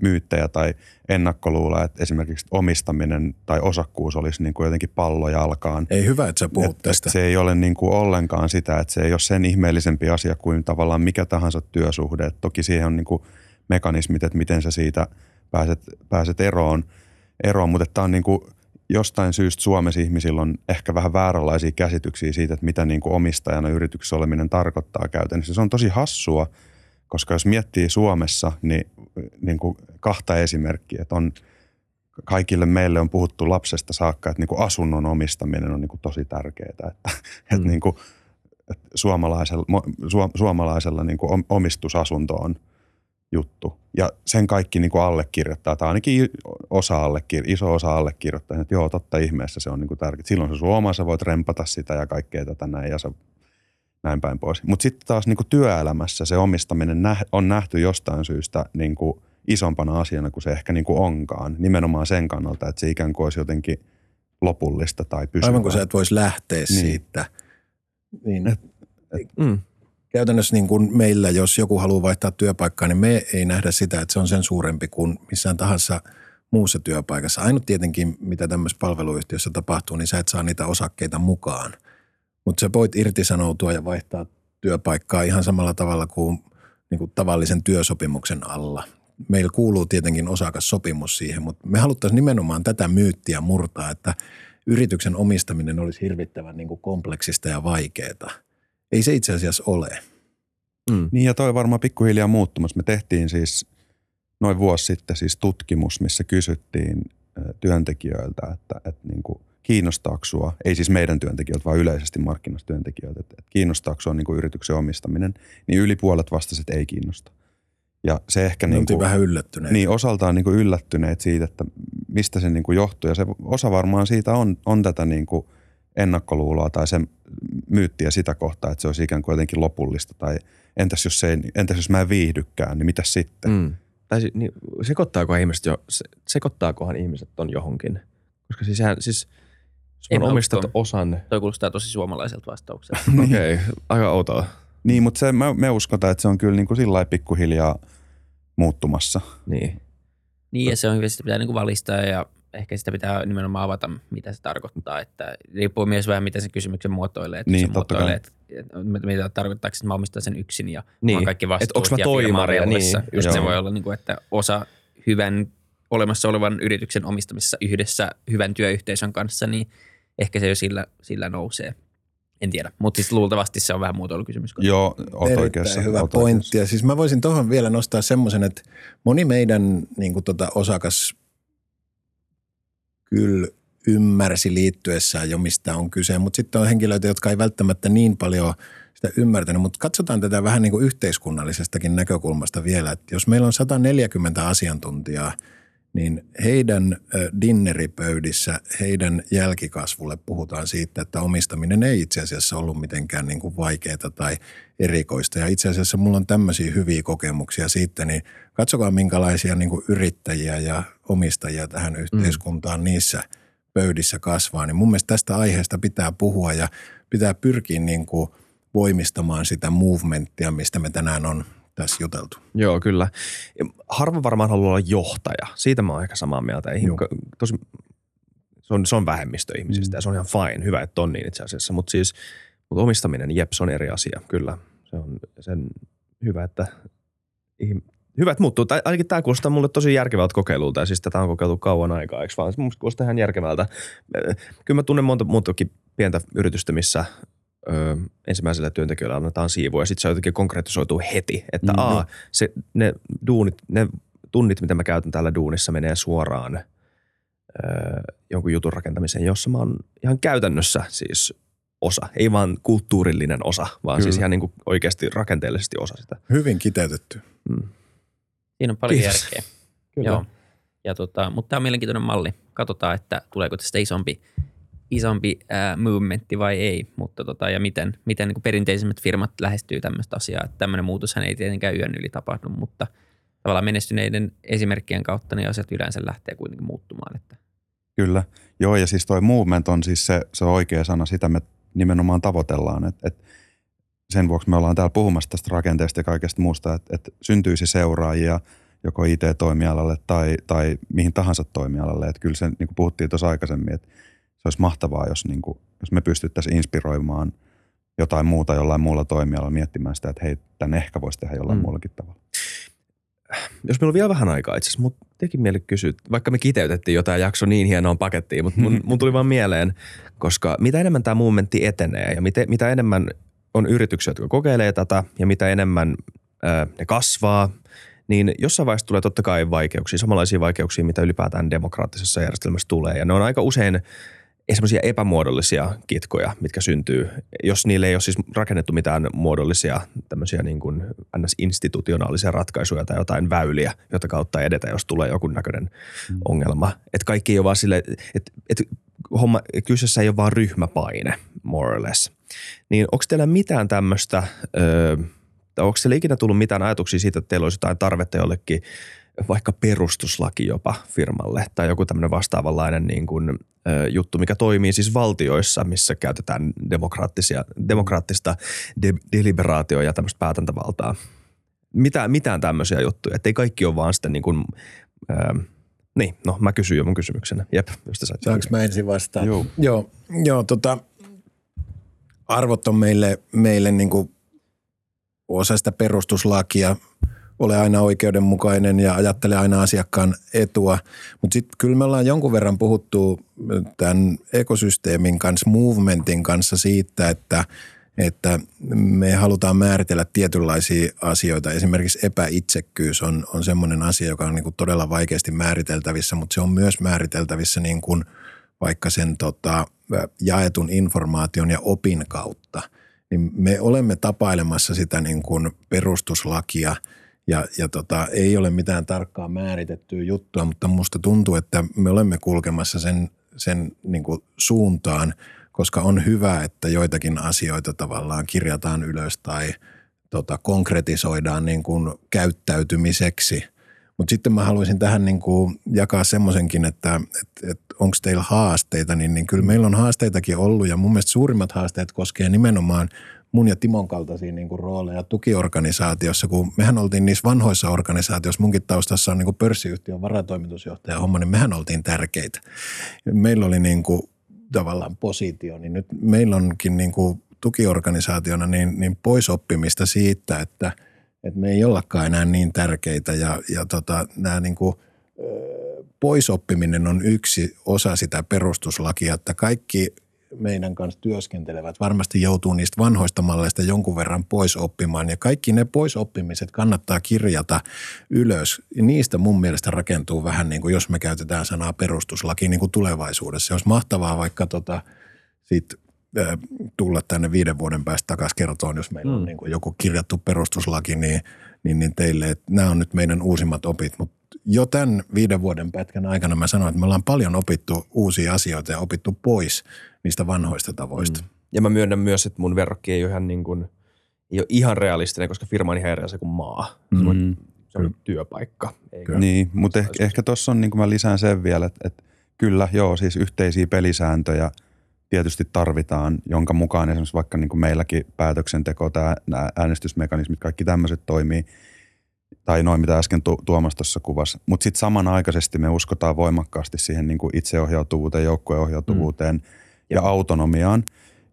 myyttejä tai ennakkoluuloja, että esimerkiksi omistaminen tai osakkuus olisi niin kuin jotenkin pallojalkaan. Ei hyvä, että sä puhut tästä. Se ei ole niin kuin ollenkaan sitä, että se ei ole sen ihmeellisempi asia kuin tavallaan mikä tahansa työsuhde. Et toki siihen on niin kuin mekanismit, että miten sä siitä pääset eroon, mutta tämä on niin kuin jostain syystä Suomessa ihmisillä on ehkä vähän vääränlaisia käsityksiä siitä, että mitä niin kuin omistajana yrityksessä oleminen tarkoittaa käytännössä. Se on tosi hassua, koska jos miettii Suomessa, niin kuin kahta esimerkkiä, että on kaikille meille on puhuttu lapsesta saakka, että niin kuin asunnon omistaminen on niin kuin tosi tärkeää, että niin kuin että suomalaisella niin kuin omistusasunto on juttu. Ja sen kaikki niin kuin allekirjoittaa, tai ainakin iso osa allekirjoittaa, että joo, totta ihmeessä se on niin kuin tärkeää. Silloin se sun oma, sä voit rempata sitä ja kaikkea tätä näin, ja sä näin päin pois. Mutta sitten taas niin kuin työelämässä se omistaminen on nähty jostain syystä niin kuin isompana asiana kuin se ehkä niin kuin onkaan. Nimenomaan sen kannalta, että se ikään kuin olisi jotenkin lopullista tai pysyvää. Aivan kun sä et voisi lähteä siitä. Niin. Käytännössä niin kuin meillä, jos joku haluaa vaihtaa työpaikkaa, niin me ei nähdä sitä, että se on sen suurempi kuin missään tahansa muussa työpaikassa. Ainut tietenkin, mitä tämmöisessä palveluyhtiössä tapahtuu, niin sä et saa niitä osakkeita mukaan. Mutta sä voit irtisanoutua ja vaihtaa työpaikkaa ihan samalla tavalla kuin niinku tavallisen työsopimuksen alla. Meillä kuuluu tietenkin osakassopimus siihen, mutta me haluttaisiin nimenomaan tätä myyttiä murtaa, että yrityksen omistaminen olisi hirvittävän niinku kompleksista ja vaikeaa. Ei se itse asiassa ole. Niin ja toi varmaan pikkuhiljaa muuttumassa. Me tehtiin siis noin vuosi sitten siis tutkimus, missä kysyttiin työntekijöiltä, että niinku kiinnostaako sua, ei siis meidän työntekijöiltä, vaan yleisesti markkinastyöntekijöiltä, että kiinnostaako sua niin kuin yrityksen omistaminen, niin yli puolet vastasi, että ei kiinnosta. Ja se ehkä niinku vähän yllättyneet. Niin osaltaan niinku yllättyneet siitä, että mistä se niinku johtuu, ja se osa varmaan siitä on tätä niinku ennakkoluuloa tai sen myyttiä sitä kohtaa, että se olisi ikään kuin jotenkin lopullista, tai entäs jos mä en viihdykään, niin mitä sitten? Mm. Tai niin, sekoittaakohan ihmiset on johonkin? Koska siis sun omistat osan. Toi kuulostaa tosi suomalaiselta vastaukselta. Okei, aika outoa. Niin, mutta se, me uskotaan, että se on kyllä niin kuin sillä pikkuhiljaa muuttumassa. Niin, ja se on hyvä, sitä pitää niin kuin valistaa ja ehkä sitä pitää nimenomaan avata, mitä se tarkoittaa. Että riippuu myös vähän, mitä sen kysymyksen muotoilee. Että niin, totta kai. Mitä tarkoittaako, että mä omistan sen yksin ja niin. Mä kaikki vastuut ja firmaa reilassa. Niin. Just se voi olla, niin kuin, että osa hyvän olemassa olevan yrityksen omistamisessa yhdessä hyvän työyhteisön kanssa, niin ehkä se jo sillä nousee. En tiedä, mutta siis luultavasti se on vähän muotoilukysymys. Joo, olet oikeassa. Hyvä pointti. Ja siis mä voisin tuohon vielä nostaa semmoisen, että moni meidän niin kuin osakas kyllä ymmärsi liittyessään jo mistä on kyse, mutta sitten on henkilöitä, jotka ei välttämättä niin paljon sitä ymmärtänyt. Mutta katsotaan tätä vähän niin kuin yhteiskunnallisestakin näkökulmasta vielä, että jos meillä on 140 asiantuntijaa, niin heidän dinneripöydissä, heidän jälkikasvulle puhutaan siitä, että omistaminen ei itse asiassa ollut mitenkään niin kuin vaikeaa tai erikoista. Ja itse asiassa mulla on tämmöisiä hyviä kokemuksia siitä, niin katsokaa minkälaisia niin kuin yrittäjiä ja omistajia tähän yhteiskuntaan niissä pöydissä kasvaa. Niin mun mielestä tästä aiheesta pitää puhua ja pitää pyrkiä niin kuin voimistamaan sitä movementtia, mistä me tänään on tässä juteltu. Joo, kyllä. Harva varmaan haluaa olla johtaja. Siitä mä oon ehkä samaa mieltä. Se on vähemmistö ihmisistä ja se on ihan fine. Hyvä, että on niin itse asiassa. Mutta siis, omistaminen, se on eri asia. Kyllä. Se on sen hyvä, että muuttuu. Tai ainakin tämä kuulostaa mulle tosi järkevältä kokeilulta. Ja siis tätä on kokeiltu kauan aikaa, eikö vaan? Mun kuulostaa ihan järkevältä. Kyllä mä tunnen monta muutakin pientä yritystä, missä ensimmäisellä työntekijöillä annetaan siivua ja sitten se jotenkin konkretisoituu heti, että ne tunnit, mitä mä käytän täällä duunissa, menee suoraan jonkun jutun rakentamiseen, jossa mä oon ihan käytännössä siis osa, ei vaan kulttuurillinen osa, vaan Kyllä. Siis ihan niin kuin oikeasti rakenteellisesti osa sitä. Hyvin kiteytetty. Siinä on paljon järkeä. Kyllä. Joo. Ja mutta tämä on mielenkiintoinen malli. Katsotaan, että tuleeko tästä isompi movementti vai ei, mutta ja miten niin kuin perinteisemmät firmat lähestyy tämmöistä asiaa. Tämmöinen muutoshan ei tietenkään yön yli tapahdu, mutta tavallaan menestyneiden esimerkkien kautta niin asiat yleensä lähtee kuitenkin muuttumaan. Että. Kyllä, joo, ja siis toi movement on siis se oikea sana, sitä me nimenomaan tavoitellaan. Et sen vuoksi me ollaan täällä puhumassa tästä rakenteesta ja kaikesta muusta, että syntyisi seuraajia joko IT-toimialalle tai mihin tahansa toimialalle. Et kyllä se, niin kuin puhuttiin tuossa aikaisemmin, että se olisi mahtavaa, jos me pystyttäisiin inspiroimaan jotain muuta jollain muulla toimialalla miettimään sitä, että hei, tämän ehkä voisi tehdä jollain muullakin tavalla. Jos meillä on vielä vähän aikaa itse asiassa, mutta tekin mieli kysyä, vaikka me kiteytettiin jotain jakso niin hienoon pakettiin, mutta mun tuli vaan mieleen, koska mitä enemmän tämä momentti etenee ja mitä enemmän on yrityksiä, jotka kokeilee tätä ja mitä enemmän ne kasvaa, niin jossain vaiheessa tulee totta kai vaikeuksia, samanlaisia vaikeuksia, mitä ylipäätään demokraattisessa järjestelmässä tulee ja ne on aika usein esimerkiksi epämuodollisia kitkoja, mitkä syntyy, jos niille ei ole siis rakennettu mitään muodollisia tämmöisiä niin kuin institutionaalisia ratkaisuja tai jotain väyliä, jota kautta edetä, jos tulee jonkun näköinen ongelma. Että kaikki ei ole vaan silleen, että kyseessä ei ole vaan ryhmäpaine, more or less. Niin onko teillä mitään tämmöistä, onko teillä ikinä tullut mitään ajatuksia siitä, että teillä olisi jotain tarvetta jollekin, vaikka perustuslaki jopa firmalle tai joku tämmöinen vastaavanlainen niin kuin, juttu, mikä toimii siis valtioissa, missä käytetään demokraattista deliberaatioa ja tämmöistä päätäntävaltaa. Mitään tämmöisiä juttuja, ettei kaikki ole vaan sitten niin kuin, mä kysyn jo mun kysymyksenä. Jep, josta sait. Saanko mä ensin vastaan? Joo, arvot on meille niin kuin osa sitä perustuslakia. Ole aina oikeudenmukainen ja ajattele aina asiakkaan etua. Mutta sitten kyllä me ollaan jonkun verran puhuttu tämän ekosysteemin kanssa, movementin kanssa siitä, että me halutaan määritellä tietynlaisia asioita. Esimerkiksi epäitsekkyys on semmoinen asia, joka on niinku todella vaikeasti määriteltävissä, mutta se on myös määriteltävissä niinku vaikka sen jaetun informaation ja opin kautta. Niin me olemme tapailemassa sitä niinku perustuslakia Ja ei ole mitään tarkkaa määritettyä juttua, mutta musta tuntuu, että me olemme kulkemassa sen niin kuin suuntaan, koska on hyvä, että joitakin asioita tavallaan kirjataan ylös tai konkretisoidaan niin kuin käyttäytymiseksi. Mutta sitten mä haluaisin tähän niin kuin jakaa semmoisenkin, että onko teillä haasteita, niin kyllä meillä on haasteitakin ollut ja mun mielestä suurimmat haasteet koskee nimenomaan mun ja Timon kaltaisia niin kuin rooleja tukiorganisaatiossa, kun mehän oltiin niissä vanhoissa organisaatioissa, munkin taustassa on niin kuin pörssiyhtiön varatoimitusjohtaja homma, niin mehän oltiin tärkeitä. Meillä oli niin kuin tavallaan positio, niin nyt meillä onkin niin kuin tukiorganisaationa niin pois oppimista siitä, että me ei ollakaan enää niin tärkeitä ja nämä niin kuin poisoppiminen on yksi osa sitä perustuslakia, että kaikki meidän kanssa työskentelevät varmasti joutuu niistä vanhoista malleista jonkun verran pois oppimaan ja kaikki ne pois oppimiset kannattaa kirjata ylös. Niistä mun mielestä rakentuu vähän niin kuin, jos me käytetään sanaa perustuslaki niin kuin tulevaisuudessa. Se olisi mahtavaa vaikka siitä tulla tänne 5 vuoden päästä takaisin kertoon, jos meillä on niin kuin joku kirjattu perustuslaki, niin teille, että nämä on nyt meidän uusimmat opit, mutta jo tämän 5 vuoden pätkän aikana mä sanoin, että me ollaan paljon opittu uusia asioita ja opittu pois niistä vanhoista tavoista. Mm. Ja mä myönnän myös, että mun verrokki ei ole ihan realistinen, koska firma on ihan eri asia kuin maa. Se on työpaikka. Eikä niin, mutta ehkä tuossa on, niin kuin mä lisään sen vielä, että kyllä joo, siis yhteisiä pelisääntöjä tietysti tarvitaan, jonka mukaan esimerkiksi vaikka niin kuin meilläkin päätöksenteko, nämä äänestysmekanismit, kaikki tämmöiset toimii. Tai noin, mitä äsken Tuomas tuossa kuvasi. Mutta sitten samanaikaisesti me uskotaan voimakkaasti siihen niin kuin itseohjautuvuuteen, joukkueohjautuvuuteen ja autonomiaan.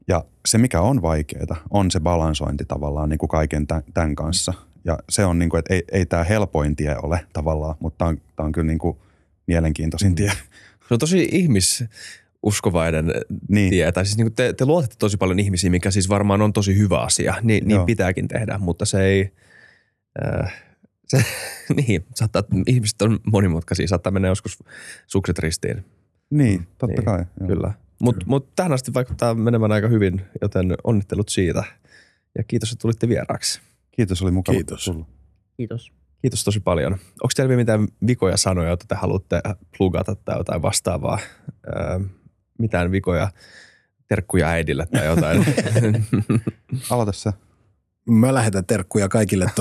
Ja se, mikä on vaikeaa, on se balansointi tavallaan niin kuin kaiken tämän kanssa. Ja se on, niin kuin, että ei tämä helpoin tie ole tavallaan, mutta tämä on kyllä niin kuin mielenkiintoisin tie. Se on tosi ihmisuskovainen tie. Tai siis niin kuin te luotatte tosi paljon ihmisiä, mikä siis varmaan on tosi hyvä asia. Niin pitääkin tehdä, mutta se ei... niin, ihmiset on monimutkaisia, saattaa mennä joskus sukset ristiin. Niin, totta kai. Kyllä. Mutta tähän asti vaikuttaa menevän aika hyvin, joten onnittelut siitä. Ja kiitos, että tulitte vieraaksi. Kiitos, oli mukava tulla. Kiitos. Kiitos tosi paljon. Onko teillä vielä mitään vikoja sanoja, joita te haluatte plugata tai jotain vastaavaa? Mitään vikoja, terkkuja äidille tai jotain? Aloita se. Mä lähetän terkkuja kaikille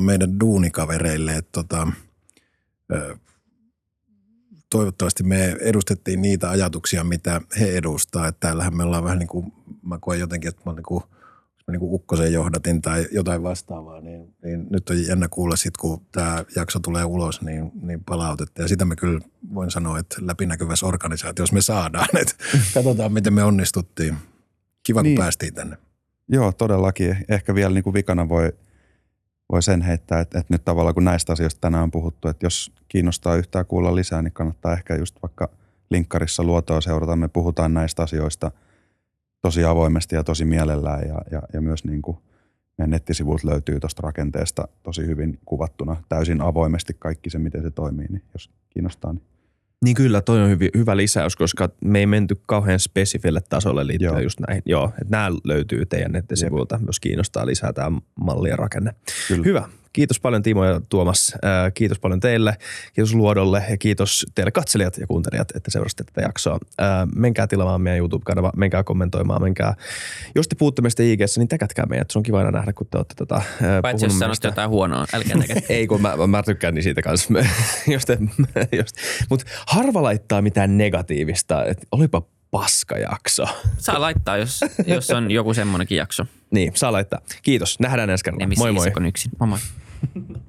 meidän duunikavereille, että toivottavasti me edustettiin niitä ajatuksia, mitä he edustaa. Että täällähän me ollaan vähän niin kuin, mä koen jotenkin, että mä olen niin kuin ukkosen johdatin tai jotain vastaavaa, niin nyt on jännä kuulla sitten, kun tämä jakso tulee ulos, niin palautetta. Ja sitä me kyllä voin sanoa, että läpinäkyvässä organisaatiossa me saadaan, että katsotaan, miten me onnistuttiin. Kiva, kun päästiin tänne. Joo, todellakin. Ehkä vielä niin kuin vikana voi sen heittää, että nyt tavallaan kun näistä asioista tänään on puhuttu, että jos kiinnostaa yhtään kuulla lisää, niin kannattaa ehkä just vaikka linkkarissa Luotoa seurata. Me puhutaan näistä asioista tosi avoimesti ja tosi mielellään ja myös niin kuin meidän nettisivut löytyy tuosta rakenteesta tosi hyvin kuvattuna täysin avoimesti kaikki se, miten se toimii, niin jos kiinnostaa. Niin kyllä, toi on hyvä lisäys, koska me ei menty kauhean spesifille tasolle liittyen just näihin. Joo, että nämä löytyy teidän nettisivuilta, jos kiinnostaa lisää tämä malli ja rakenne. Kyllä. Hyvä. Kiitos paljon Timo ja Tuomas. Kiitos paljon teille, kiitos Luodolle ja kiitos teille katselijat ja kuuntelijat, että seurasitte tätä jaksoa. Menkää tilaamaan meidän YouTube-kanava, menkää kommentoimaan, menkää. Jos te puhutte meistä IG:ssä, niin täkätkää meidät. Se on kiva aina nähdä, kun te olette tätä puhunut. Paitsi jos sanotte jotain huonoa, älkää täkätkää. Ei, kun mä tykkään niin siitä kanssa. Mutta harva laittaa mitään negatiivista, että olipa paskajakso. Saa laittaa, jos on joku semmoinenkin jakso. Niin, saa laittaa. Kiitos. Nähdään ensi kerralla. Moi moi. Yksin. Moi moi.